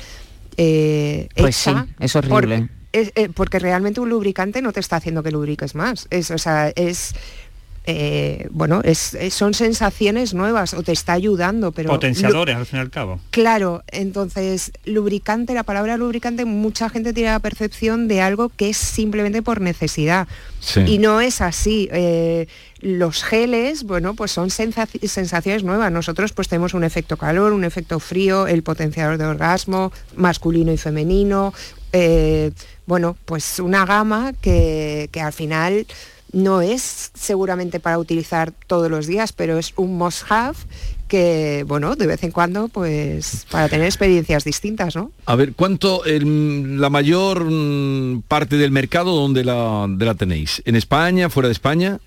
eh, hecha. Pues sí, es horrible. Por, es, eh, porque realmente un lubricante no te está haciendo que lubriques más. Es, o sea, es... Eh, bueno, es, son sensaciones nuevas o te está ayudando, pero... Potenciadores, al fin y al cabo. Claro, entonces, lubricante, la palabra lubricante, mucha gente tiene la percepción de algo que es simplemente por necesidad. Sí. Y no es así. Eh, los geles, bueno, pues son sensaci- sensaciones nuevas. Nosotros pues tenemos un efecto calor, un efecto frío, el potenciador de orgasmo, masculino y femenino. Eh, bueno, pues una gama que, que al final... No es seguramente para utilizar todos los días, pero es un must-have que, bueno, de vez en cuando, pues, para tener experiencias distintas, ¿no? A ver, ¿cuánto, el, la mayor parte del mercado, dónde la, de la tenéis? ¿En España, fuera de España?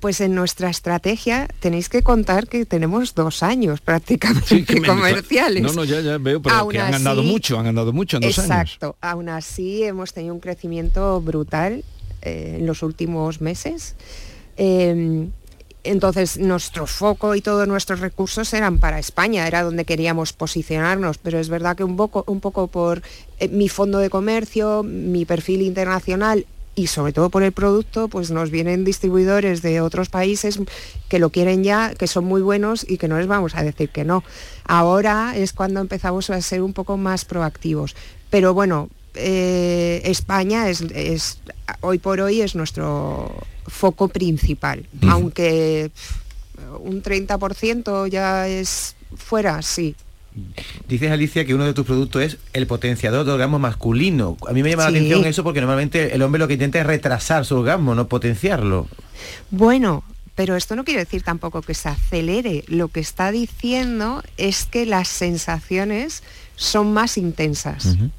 Pues en nuestra estrategia tenéis que contar que tenemos dos años prácticamente sí, comerciales. No, no, ya, ya veo, pero aún que han así, andado mucho, han andado mucho en dos exacto, años. Exacto, aún así hemos tenido un crecimiento brutal en los últimos meses. Eh, entonces nuestro foco y todos nuestros recursos eran para España, era donde queríamos posicionarnos, pero es verdad que un poco, un poco por eh, mi fondo de comercio, mi perfil internacional y sobre todo por el producto, pues nos vienen distribuidores de otros países que lo quieren ya, que son muy buenos y que no les vamos a decir que no. Ahora es cuando empezamos a ser un poco más proactivos, pero bueno, Eh, España es, es hoy por hoy es nuestro foco principal, mm. aunque un treinta por ciento ya es fuera, sí. Dices, Alicia, que uno de tus productos es el potenciador de orgasmo masculino. A mí me llama sí. la atención eso porque normalmente el hombre lo que intenta es retrasar su orgasmo, no potenciarlo. Bueno, pero esto no quiere decir tampoco que se acelere. Lo que está diciendo es que las sensaciones son más intensas. Uh-huh.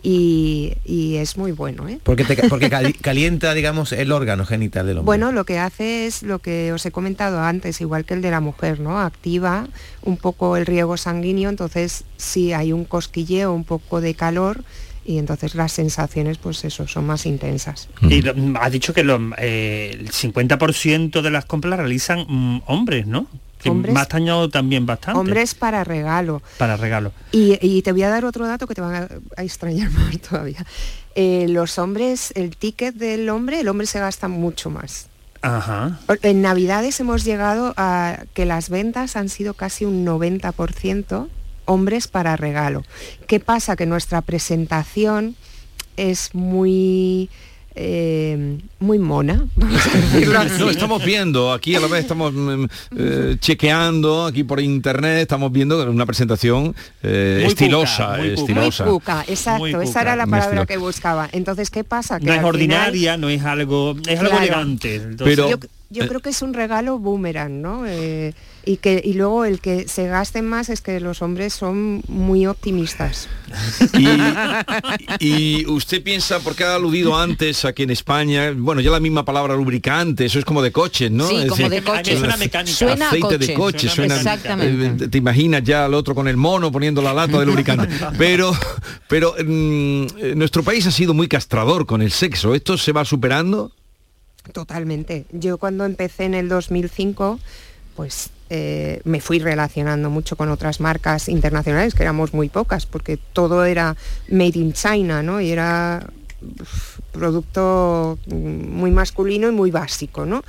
Y, y es muy bueno, ¿eh? Porque, te, porque calienta, digamos, el órgano genital del hombre. Bueno, lo que hace es lo que os he comentado antes, igual que el de la mujer, ¿no? Activa un poco el riego sanguíneo, entonces sí hay un cosquilleo, un poco de calor, y entonces las sensaciones, pues eso, son más intensas. Y lo, has dicho que lo, eh, el cincuenta por ciento de las compras las realizan mm, hombres, ¿no? Que hombres, me ha extrañado también bastante. Hombres para regalo. Para regalo. Y, y te voy a dar otro dato que te van a, a extrañar más todavía. Eh, los hombres, el ticket del hombre, el hombre se gasta mucho más. Ajá. En Navidades hemos llegado a que las ventas han sido casi un noventa por ciento hombres para regalo. ¿Qué pasa? Que nuestra presentación es muy... Eh, muy mona, vamos a decirlo así. No, estamos viendo, aquí a la vez estamos eh, chequeando, aquí por internet estamos viendo una presentación eh, estilosa, cuca, muy estilosa. Muy cuca, exacto, muy cuca. Esa era la palabra que buscaba. Entonces, ¿qué pasa? Que no es ordinaria, final, no es algo, es claro, algo elegante. Entonces, pero, yo, yo eh, creo que es un regalo boomerang, ¿no? Eh, Y, que, y luego el que se gasten más es que los hombres son muy optimistas. Y, y usted piensa, porque ha aludido antes a que en España, bueno, ya la misma palabra lubricante, eso es como de coches, ¿no? Sí, es como decir, de coches. Suena mecánica. Suena aceite coche. de coche. Suena, exactamente. Eh, te imaginas ya al otro con el mono poniendo la lata de lubricante. Pero, pero mm, nuestro país ha sido muy castrador con el sexo. ¿Esto se va superando? Totalmente. Yo cuando empecé en el dos mil cinco, pues... Eh, me fui relacionando mucho con otras marcas internacionales, que éramos muy pocas, porque todo era made in China, ¿no? Y era uf, producto muy masculino y muy básico, ¿no?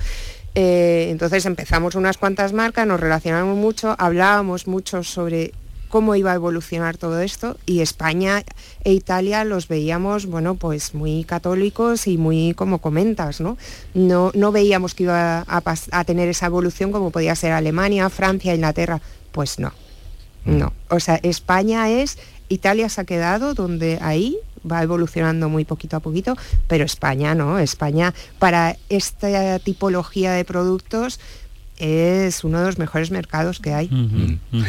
Eh, entonces empezamos unas cuantas marcas, nos relacionamos mucho, hablábamos mucho sobre cómo iba a evolucionar todo esto, y España e Italia los veíamos, bueno, pues muy católicos y muy, como comentas, ¿no? No, no veíamos que iba a, pas- a tener esa evolución como podía ser Alemania, Francia, Inglaterra. Pues no, no. O sea, España es... Italia se ha quedado donde ahí va evolucionando muy poquito a poquito, pero España no. España, para esta tipología de productos, es uno de los mejores mercados que hay. Uh-huh, uh-huh.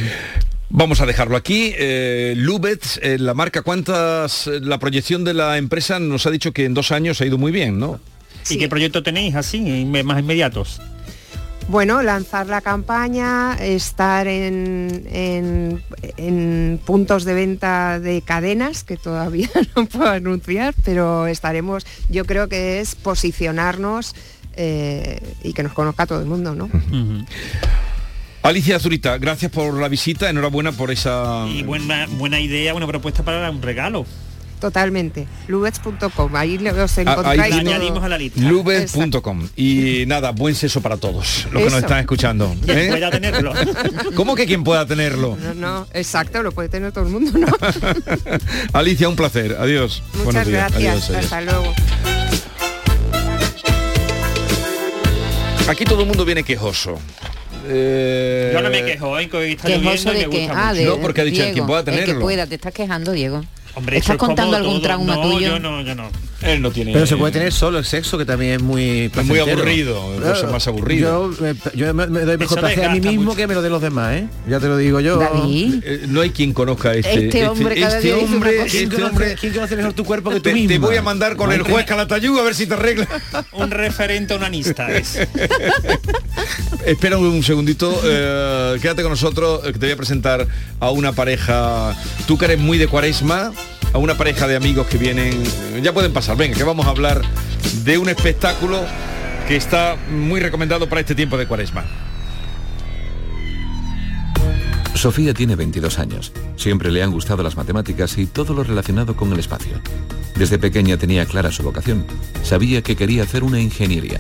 Vamos a dejarlo aquí. Eh, Lubex, eh, la marca, ¿cuántas? Eh, la proyección de la empresa nos ha dicho que en dos años ha ido muy bien, ¿no? Sí. ¿Y qué proyecto tenéis así, inme- más inmediatos? bueno, lanzar la campaña, estar en, en, en puntos de venta de cadenas, que todavía no puedo anunciar, pero estaremos, yo creo que es posicionarnos eh, y que nos conozca todo el mundo, ¿no? Uh-huh. Alicia Zurita, gracias por la visita, enhorabuena por esa... Y buena, buena idea, una propuesta para un regalo. Totalmente. Lubex punto com, ahí los encontráis. Ahí lo añadimos a la lista. Lubex punto com. Y nada, buen sexo para todos los Eso. que nos están escuchando. ¿Eh? Quien pueda tenerlo. ¿Cómo que quien pueda tenerlo? No, no, exacto, lo puede tener todo el mundo, ¿no? Alicia, un placer. Adiós. Muchas gracias. Adiós, adiós. Hasta luego. Aquí todo el mundo viene quejoso. Eh... Yo no me quejo, ¿eh? Está lloviendo y me gusta ah, mucho. De, no, porque ha dicho, quien pueda tenerlo. El que pueda, te estás quejando, Diego. Hombre, ¿estás contando algún todo, trauma no, tuyo? Yo no, yo no. Él no tiene. Pero se puede tener solo el sexo, que también es muy placentero. Es muy aburrido, claro, es más aburrido. Yo, yo me, me doy mejor eso placer a mí mismo mucho. Que me lo de los demás, ¿eh? Ya te lo digo yo. David. Eh, no hay quien conozca a este. Este hombre, este, cada este, día hombre, dice ¿quién, este hombre, ¿quién conoce mejor tu cuerpo que tú te, mismo? Te voy a mandar con el juez Calatayud a ver si te arregla. Un referente onanista es. Espera un segundito, eh, quédate con nosotros, que te voy a presentar a una pareja, tú que eres muy de cuaresma, a una pareja de amigos que vienen, ya pueden pasar, venga, que vamos a hablar de un espectáculo que está muy recomendado para este tiempo de cuaresma. Sofía tiene veintidós años, siempre le han gustado las matemáticas y todo lo relacionado con el espacio. Desde pequeña tenía clara su vocación, sabía que quería hacer una ingeniería.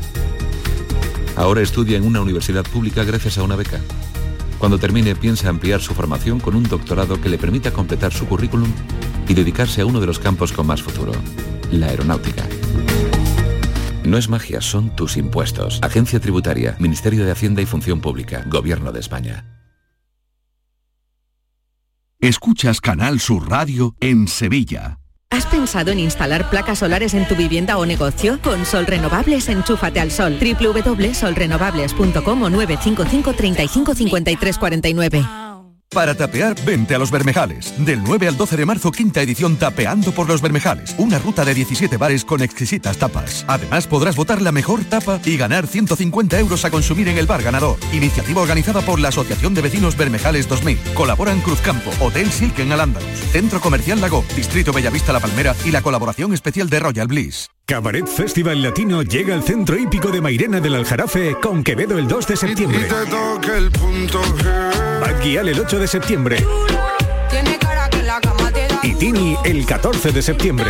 Ahora estudia en una universidad pública gracias a una beca. Cuando termine piensa ampliar su formación con un doctorado que le permita completar su currículum y dedicarse a uno de los campos con más futuro, la aeronáutica. No es magia, son tus impuestos. Agencia Tributaria, Ministerio de Hacienda y Función Pública, Gobierno de España. Escuchas Canal Sur Radio en Sevilla. ¿Has pensado en instalar placas solares en tu vivienda o negocio? Con Sol Renovables, enchúfate al sol. doble u doble u doble u punto sol renovables punto com o nueve cinco cinco, treinta y cinco, cincuenta y tres, cuarenta y nueve. Para tapear, vente a Los Bermejales. Del nueve al doce de marzo, quinta edición Tapeando por Los Bermejales. Una ruta de diecisiete bares con exquisitas tapas. Además, podrás votar la mejor tapa y ganar ciento cincuenta euros a consumir en el bar ganador. Iniciativa organizada por la Asociación de Vecinos Bermejales dos mil. Colaboran Cruzcampo, Hotel Silken Al-Ándalus, Centro Comercial Lago, Distrito Bellavista La Palmera y la colaboración especial de Royal Bliss. Cabaret Festival Latino llega al Centro Hípico de Mairena del Aljarafe con Quevedo el dos de septiembre. Badguial el ocho de septiembre. Y Tini el catorce de septiembre.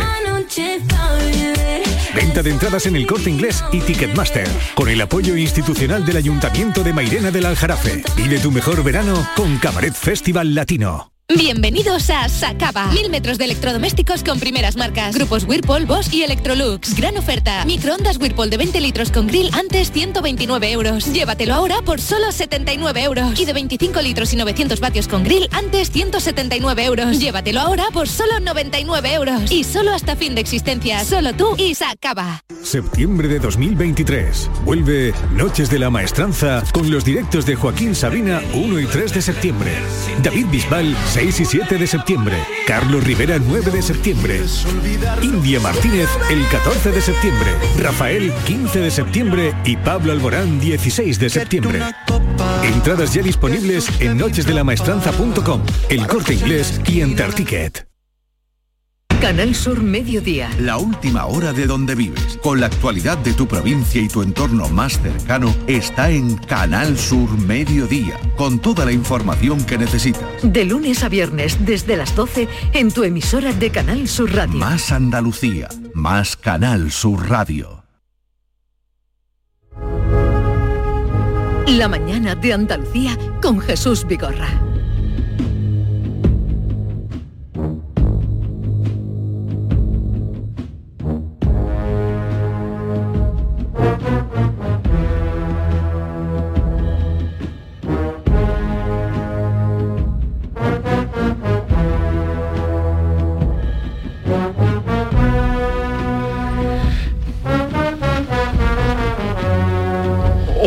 Venta de entradas en El Corte Inglés y Ticketmaster. Con el apoyo institucional del Ayuntamiento de Mairena del Aljarafe. Vive tu mejor verano con Cabaret Festival Latino. Bienvenidos a Sacaba. Mil metros de electrodomésticos con primeras marcas. Grupos Whirlpool, Bosch y Electrolux. Gran oferta. Microondas Whirlpool de veinte litros con grill antes ciento veintinueve euros. Llévatelo ahora por solo setenta y nueve euros. Y de veinticinco litros y novecientos vatios con grill antes ciento setenta y nueve euros. Llévatelo ahora por solo noventa y nueve euros. Y solo hasta fin de existencia. Solo tú y Sacaba. Septiembre de dos mil veintitrés. Vuelve Noches de la Maestranza con los directos de Joaquín Sabina uno y tres de septiembre. David Bisbal seis y siete de septiembre, Carlos Rivera nueve de septiembre, India Martínez el catorce de septiembre, Rafael quince de septiembre y Pablo Alborán dieciséis de septiembre. Entradas ya disponibles en noches de la maestranza punto com, El Corte Inglés y Enterticket. Canal Sur Mediodía. La última hora de donde vives, con la actualidad de tu provincia y tu entorno más cercano, está en Canal Sur Mediodía, con toda la información que necesitas. De lunes a viernes, desde las doce, en tu emisora de Canal Sur Radio. Más Andalucía, más Canal Sur Radio. La mañana de Andalucía con Jesús Vigorra.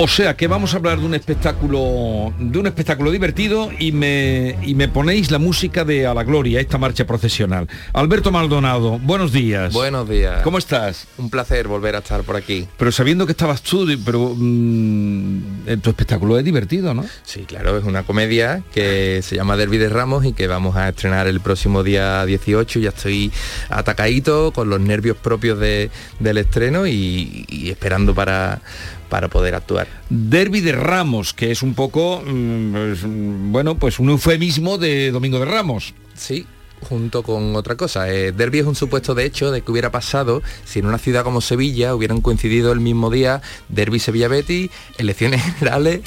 O sea que vamos a hablar de un espectáculo, de un espectáculo divertido y me, y me ponéis la música de A la Gloria, esta marcha procesional. Alberto Maldonado, buenos días. Buenos días. ¿Cómo estás? Un placer volver a estar por aquí. Pero sabiendo que estabas tú, pero mmm, tu espectáculo es divertido, ¿no? Sí, claro, es una comedia que se llama Derby de Ramos y que vamos a estrenar el próximo día dieciocho. Ya estoy atacadito con los nervios propios de, del estreno y, y esperando para... para poder actuar. Derby de Ramos, que es un poco, pues, bueno, pues un eufemismo de Domingo de Ramos. Sí, junto con otra cosa. Eh, derbi es un supuesto de hecho de que hubiera pasado si en una ciudad como Sevilla hubieran coincidido el mismo día Derby Sevilla-Betis, elecciones generales...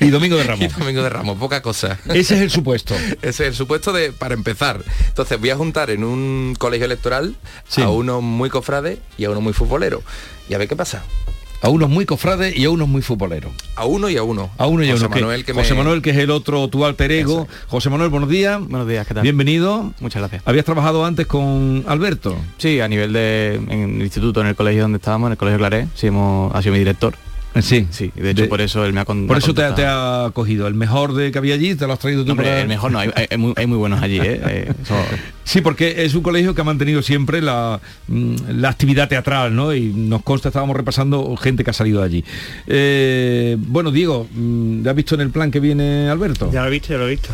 y Domingo de Ramos. Y Domingo de Ramos, poca cosa. Ese es el supuesto. Ese es el supuesto de para empezar. Entonces voy a juntar en un colegio electoral, sí, a uno muy cofrade y a uno muy futbolero. Y a ver qué pasa. A unos muy cofrades y a unos muy futboleros. A uno y a uno. A uno y a uno. José Manuel, que, que, me... José Manuel, que es el otro, tu alter ego. Exacto. José Manuel, buenos días. Buenos días, ¿qué tal? Bienvenido. Muchas gracias. ¿Habías trabajado antes con Alberto? Sí, a nivel de... en el instituto, en el colegio donde estábamos, en el colegio Claré, sí, hemos, ha sido mi director. Sí, sí, de hecho de, por eso él me ha con, Por me eso te, te ha cogido, el mejor de que había allí, te lo has traído tú. No, para... El mejor no, hay, hay, hay, muy, hay muy buenos allí, ¿eh? eh so... Sí, porque es un colegio que ha mantenido siempre la, la actividad teatral, ¿no? Y nos consta, estábamos repasando gente que ha salido de allí. Eh, bueno, Diego, ¿ya has visto en el plan que viene Alberto? Ya lo he visto, ya lo he visto.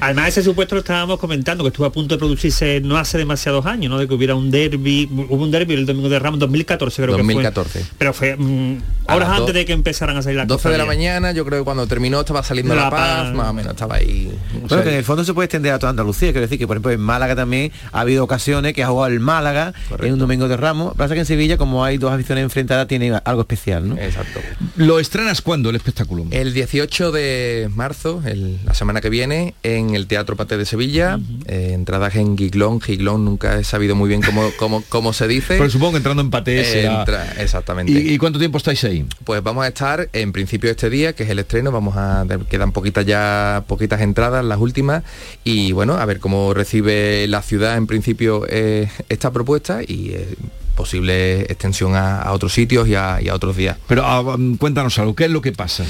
Además, ese supuesto lo estábamos comentando, que estuvo a punto de producirse no hace demasiados años, ¿no? De que hubiera un derbi, hubo un derbi el Domingo de Ramos dos mil catorce, creo dos mil catorce. Que fue. Pero fue mm, horas antes de que empezaran a salir las doce cosas de la bien. Mañana, yo creo que cuando terminó estaba saliendo La, la Paz, Paz, más o menos, estaba ahí. Bueno, o sea, que en el fondo se puede extender a toda Andalucía, quiero decir que, por ejemplo, en Málaga también ha habido ocasiones que ha jugado el Málaga. Correcto. En un Domingo de Ramos. Pasa que en Sevilla, como hay dos aficiones enfrentadas, tiene algo especial, ¿no? Exacto. ¿Lo estrenas cuándo el espectáculo? El dieciocho de marzo, el, la semana que viene, en el Teatro Paté de Sevilla. Uh-huh. eh, entradas en Giglón, Giglón, nunca he sabido muy bien cómo, cómo, cómo se dice. Pero supongo que entrando en Paté será... Entra, exactamente. ¿Y, ¿Y cuánto tiempo estáis ahí? Pues vamos a estar, en principio este día, que es el estreno, vamos a quedan poquitas ya poquitas entradas, las últimas, y bueno, a ver cómo recibe la ciudad en principio eh, esta propuesta y eh, posible extensión a, a otros sitios y a, y a otros días. Pero a, cuéntanos algo, ¿qué es lo que pasa?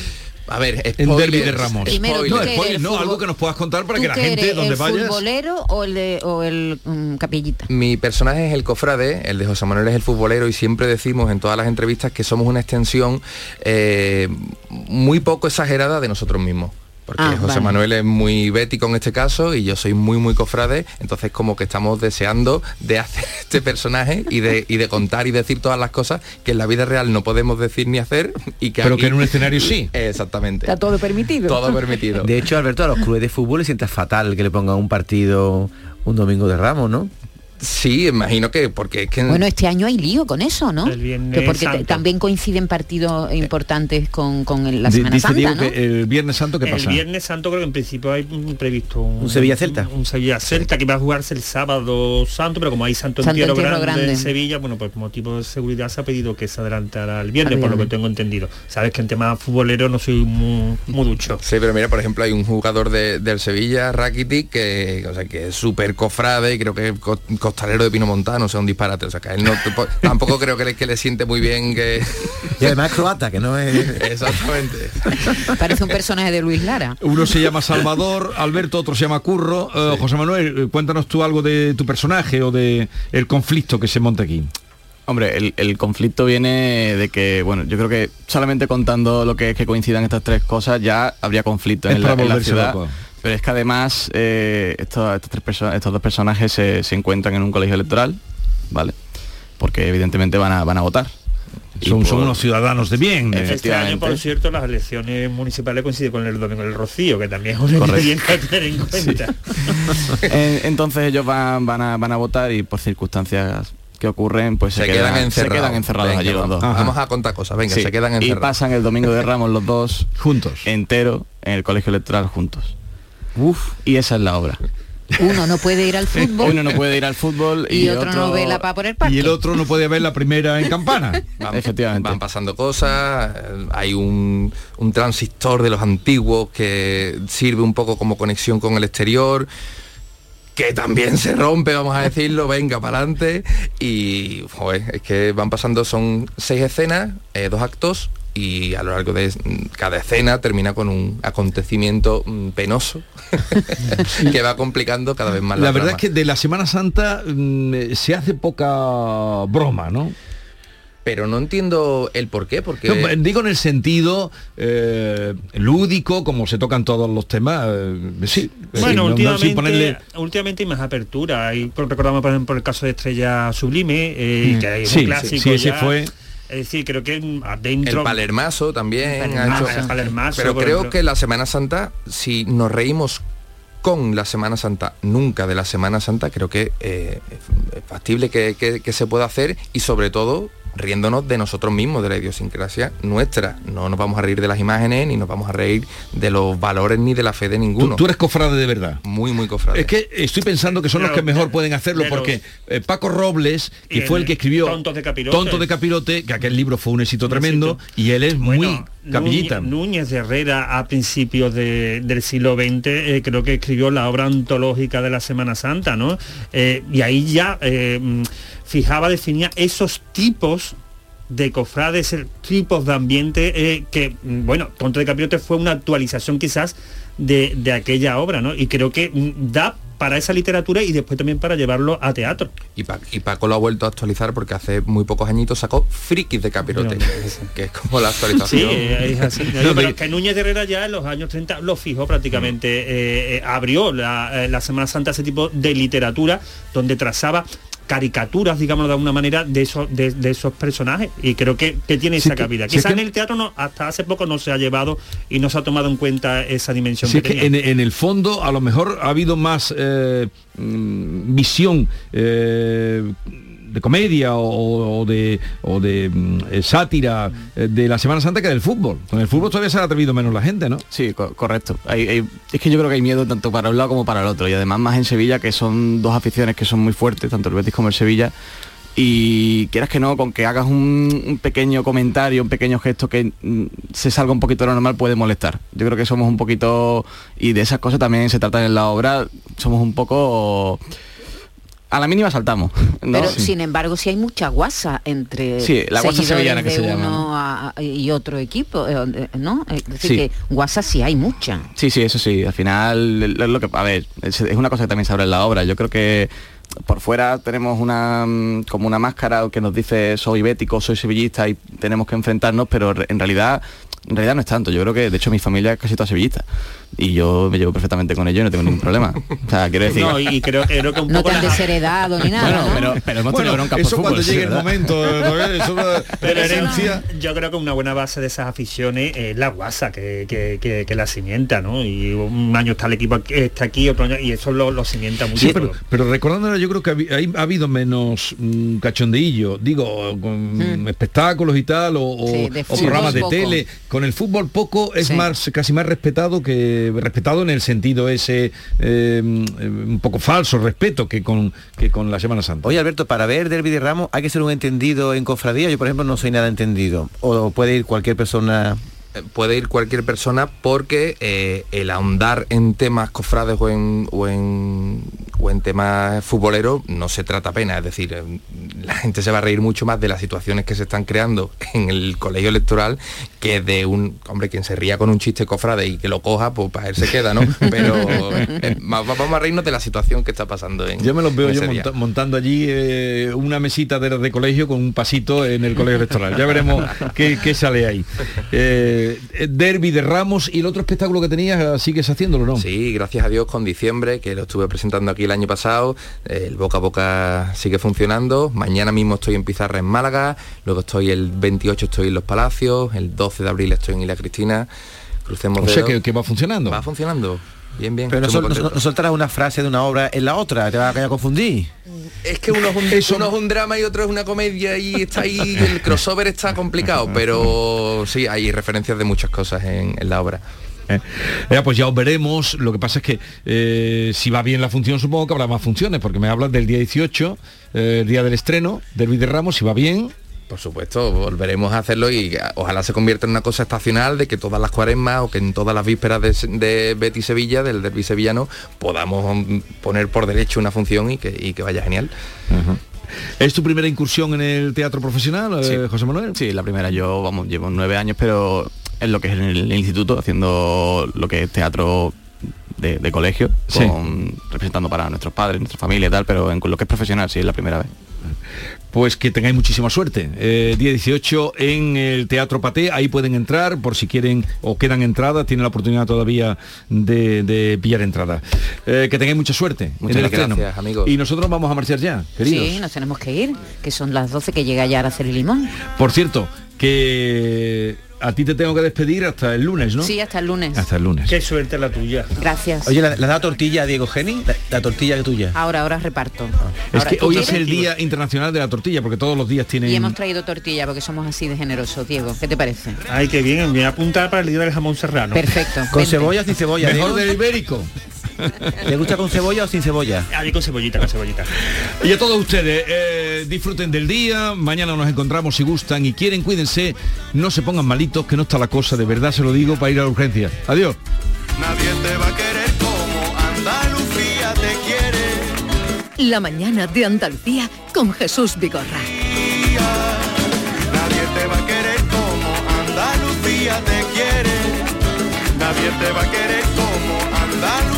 A ver, el Derby de Ramos. Primero, no, spoiler, no, algo que nos puedas contar para que la gente, donde el vayas. ¿El futbolero o el, de, o el um, capillita? Mi personaje es el cofrade, el de José Manuel es el futbolero, y siempre decimos en todas las entrevistas que somos una extensión eh, muy poco exagerada de nosotros mismos. Porque ah, José vale. Manuel es muy bético en este caso y yo soy muy muy cofrade, entonces como que estamos deseando de hacer este personaje y de y de contar y decir todas las cosas que en la vida real no podemos decir ni hacer y que pero aquí, que en un escenario sí. Exactamente. Está todo permitido. Todo permitido. De hecho, Alberto, a los clubes de fútbol les sienta fatal que le pongan un partido un Domingo de Ramos, ¿no? Sí, imagino que porque es que... Bueno, este año hay lío con eso, ¿no? El Viernes que porque Santo. También coinciden partidos importantes con, con la Semana D- dice Santa, Diego, ¿no? Que el Viernes Santo, ¿qué pasa? El Viernes Santo creo que en principio hay previsto un, ¿Un Sevilla Celta? Un, un Sevilla Celta sí. Que va a jugarse el sábado santo, pero como hay Santo, santo Entierro Grande, grande en Sevilla, bueno, pues por motivo de seguridad se ha pedido que se adelantara el viernes, por lo que tengo entendido. Sabes que en tema futbolero no soy muy, muy ducho. Sí, pero mira, por ejemplo, hay un jugador de, del Sevilla, Rakitic, que, o sea, que es súper cofrade y creo que... Co- costalero de Pinomontano, o sea, un disparate, o sea, que él no, tampoco creo que le, que le siente muy bien que... Y además croata, que no es... Exactamente. Parece un personaje de Luis Lara. Uno se llama Salvador, Alberto, otro se llama Curro. Uh, sí. José Manuel, cuéntanos tú algo de tu personaje o de el conflicto que se monta aquí. Hombre, el, el conflicto viene de que, bueno, yo creo que solamente contando lo que es que coincidan estas tres cosas ya habría conflicto en, la, en la ciudad. Loco. Pero es que además eh, estos, estos, tres perso- estos dos personajes se, se encuentran en un colegio electoral, ¿vale? Porque evidentemente van a, van a votar. Son, por, son unos ciudadanos de bien. Este año, por cierto, las elecciones municipales coinciden con el Domingo del Rocío, que también es un ingrediente a tener en cuenta. Sí. Entonces ellos van, van, a, van a votar y por circunstancias que ocurren, pues se, se, quedan, quedan, se quedan encerrados venga, allí los dos. Ajá. Vamos a contar cosas, venga, sí. Se quedan encerrados. Y pasan el Domingo de Ramos los dos juntos, entero, en el colegio electoral juntos. Uf, y esa es la obra. Uno no puede ir al fútbol. Uno no puede ir al fútbol y, y otro, otro no ve la para poner parte. Y el otro no puede ver la primera en Campana. Van, Efectivamente. Van pasando cosas. Hay un, un transistor de los antiguos que sirve un poco como conexión con el exterior, que también se rompe, vamos a decirlo, venga, para adelante. Y joder, es que van pasando, son seis escenas, eh, dos actos. y a lo largo de cada escena termina con un acontecimiento penoso que va complicando cada vez más la, la verdad trama. Es que de la Semana Santa mmm, se hace poca broma, ¿no? Pero no entiendo el porqué, porque... No, digo en el sentido eh, lúdico, como se tocan todos los temas, eh, sí. Bueno, sí, últimamente, no, sin ponerle... últimamente hay más apertura. Hay, recordamos, por ejemplo, el caso de Estrella Sublime, eh, mm. que hay un sí, clásico sí, sí, ese ya. Fue... Es decir, creo que adentro... El Palermazo también. El Palermazo, ha hecho... el Palermazo, pero creo ejemplo. que la Semana Santa, si nos reímos con la Semana Santa, nunca de la Semana Santa, creo que eh, es factible que, que, que se pueda hacer, y sobre todo... riéndonos de nosotros mismos, de la idiosincrasia nuestra. No nos vamos a reír de las imágenes, ni nos vamos a reír de los valores, ni de la fe de ninguno. Tú, tú eres cofrade de verdad. Muy, muy cofrade. Es que estoy pensando que son pero, los que mejor pueden hacerlo, pero, porque eh, Paco Robles, que fue el, el que escribió Tonto de Capirote, Tonto de Capirote, que aquel libro fue un éxito tremendo, y él es bueno, muy... Capillita. Núñez de Herrera, a principios de, del siglo veinte, eh, creo que escribió la obra antológica de la Semana Santa, ¿no? Eh, y ahí ya eh, fijaba, definía esos tipos de cofrades, tipos de ambiente, eh, que, bueno, Tonto de Capirote fue una actualización quizás de, de aquella obra, ¿no? Y creo que da para esa literatura y después también para llevarlo a teatro. Y, pa- y Paco lo ha vuelto a actualizar, porque hace muy pocos añitos sacó Frikis de Capirote, no, no. que es como la actualización. Sí, es así. No, pero es que Núñez de Herrera ya en los años treinta lo fijó prácticamente, eh, eh, abrió la, eh, la Semana Santa, ese tipo de literatura donde trazaba caricaturas, digamos de alguna manera, de esos de, de esos personajes, y creo que, que tiene esa sí, cabida. Quizás en el teatro no, hasta hace poco no se ha llevado y no se ha tomado en cuenta esa dimensión. Sí, que es que en, en el fondo a lo mejor ha habido más eh, visión eh, de comedia o, o de, o de eh, sátira eh, de la Semana Santa que del fútbol. Con el fútbol todavía se ha atrevido menos la gente, ¿no? Sí, co- correcto. Hay, hay, es que yo creo que hay miedo tanto para un lado como para el otro. Y además más en Sevilla, que son dos aficiones que son muy fuertes, tanto el Betis como el Sevilla. Y quieras que no, con que hagas un, un pequeño comentario, un pequeño gesto que mm, se salga un poquito de lo normal, puede molestar. Yo creo que somos un poquito... Y de esas cosas también se tratan en la obra. Somos un poco... A la mínima saltamos, ¿no? Pero sí. Sin embargo, si sí hay mucha guasa entre sí, la guasa sevillana que se llama, uno a, y otro equipo, ¿no? Es decir, sí. que guasa sí hay mucha. Sí, sí, eso sí. Al final, lo que, a ver, es una cosa que también se abre en la obra. Yo creo que por fuera tenemos una como una máscara que nos dice soy bético, soy sevillista y tenemos que enfrentarnos, pero en realidad... En realidad no es tanto, yo creo que de hecho mi familia es casi toda sevillista y yo me llevo perfectamente con ellos y no tengo ningún problema. O sea, quiero decir... No, y creo, creo que un poco... No tan desheredado ni nada. Bueno, pero, pero hemos tenido bueno, bronca por eso fútbol, cuando llegue ¿verdad? el momento. ¿verdad? Eso la, pero herencia... No, yo creo que una buena base de esas aficiones es la guasa que, que, que, que la cimienta, ¿no? Y un año está el equipo aquí, está aquí, otro año... Y eso lo, lo cimienta mucho. Sí, pero, pero recordándolo, yo creo que ha habido menos um, cachondeillo, digo, con mm. espectáculos y tal, o, o, sí, de fútbol, o programas de poco. tele... Con el fútbol poco es sí. más casi más respetado que respetado en el sentido ese eh, un poco falso respeto que con que con la Semana Santa. Oye, Alberto, para ver Derby de Ramos hay que ser un entendido en cofradía. Yo, por ejemplo, no soy nada entendido. O puede ir cualquier persona. Puede ir cualquier persona porque eh, el ahondar en temas cofrades o en, o en o en temas futboleros no se trata apenas, es decir, la gente se va a reír mucho más de las situaciones que se están creando en el colegio electoral que de un, hombre, quien se ría con un chiste cofrade y que lo coja, pues para él se queda, ¿no? Pero eh, vamos a reírnos de la situación que está pasando en... Yo me los veo yo monta- montando allí eh, una mesita de, de colegio con un pasito en el colegio electoral, ya veremos qué, qué sale ahí. Eh, Derby de Ramos y el otro espectáculo que tenías, ¿sigues haciéndolo, no? Sí, gracias a Dios, con Diciembre, que lo estuve presentando aquí el año pasado, el boca a boca sigue funcionando. Mañana mismo estoy en Pizarra en Málaga, luego estoy el veintiocho estoy en Los Palacios, el doce de abril estoy en Isla Cristina, crucemos dedos. O sea que, que va funcionando. Va funcionando. Bien, bien. Pero no, no, no soltarás una frase de una obra en la otra, te vas a confundir. Es que uno es, un, Eso uno no. es un drama y otro es una comedia y está ahí, el crossover está complicado, pero sí, hay referencias de muchas cosas en, en la obra. Eh, eh, pues ya os veremos. Lo que pasa es que eh, si va bien la función, supongo que habrá más funciones, porque me hablas del día dieciocho, eh, el día del estreno, Derby de Ramos, si va bien... Por supuesto, volveremos a hacerlo y ojalá se convierta en una cosa estacional de que todas las cuaresmas o que en todas las vísperas de, de Betis Sevilla, del derbi sevillano, podamos poner por derecho una función y que, y que vaya genial. Uh-huh. ¿Es tu primera incursión en el teatro profesional, sí. eh, José Manuel? Sí, la primera. Yo, vamos, llevo nueve años, pero en lo que es en el instituto, haciendo lo que es teatro de, de colegio, con, sí. representando para nuestros padres, nuestra familia y tal, pero en lo que es profesional, sí, es la primera vez. Pues que tengáis muchísima suerte. Eh, día dieciocho en el Teatro Paté, ahí pueden entrar por si quieren o quedan entradas, tienen la oportunidad todavía de, de pillar entradas. Eh, que tengáis mucha suerte. Muchas en el gracias, estreno. Amigos. Y nosotros vamos a marchar ya, queridos. Sí, nos tenemos que ir, que son las doce, que llega ya Araceli Limón. Por cierto, que... a ti te tengo que despedir hasta el lunes, ¿no? Sí, hasta el lunes. Hasta el lunes. Qué suerte la tuya. Gracias. Oye, ¿la, la da tortilla a Diego Geni? La, la tortilla es tuya. Ahora, ahora reparto. Ah. Es ahora, que hoy es el Día Internacional de la Tortilla, porque todos los días tienen... Y hemos traído tortilla, porque somos así de generosos, Diego. ¿Qué te parece? Ay, qué bien. Me voy a apuntar para el día del jamón serrano. Perfecto. Con vente. Cebollas y cebolla. Mejor del ibérico. ¿Te gusta con cebolla o sin cebolla? A mí con cebollita, con cebollita. Y a todos ustedes, eh, disfruten del día. Mañana nos encontramos si gustan y quieren. Cuídense, no se pongan malitos, que no está la cosa, de verdad se lo digo, para ir a la urgencia. Adiós. Nadie te va a querer como Andalucía te quiere. La mañana de Andalucía con Jesús Vigorra. Nadie te va a querer como Andalucía te quiere. Nadie te va a querer como Andalucía.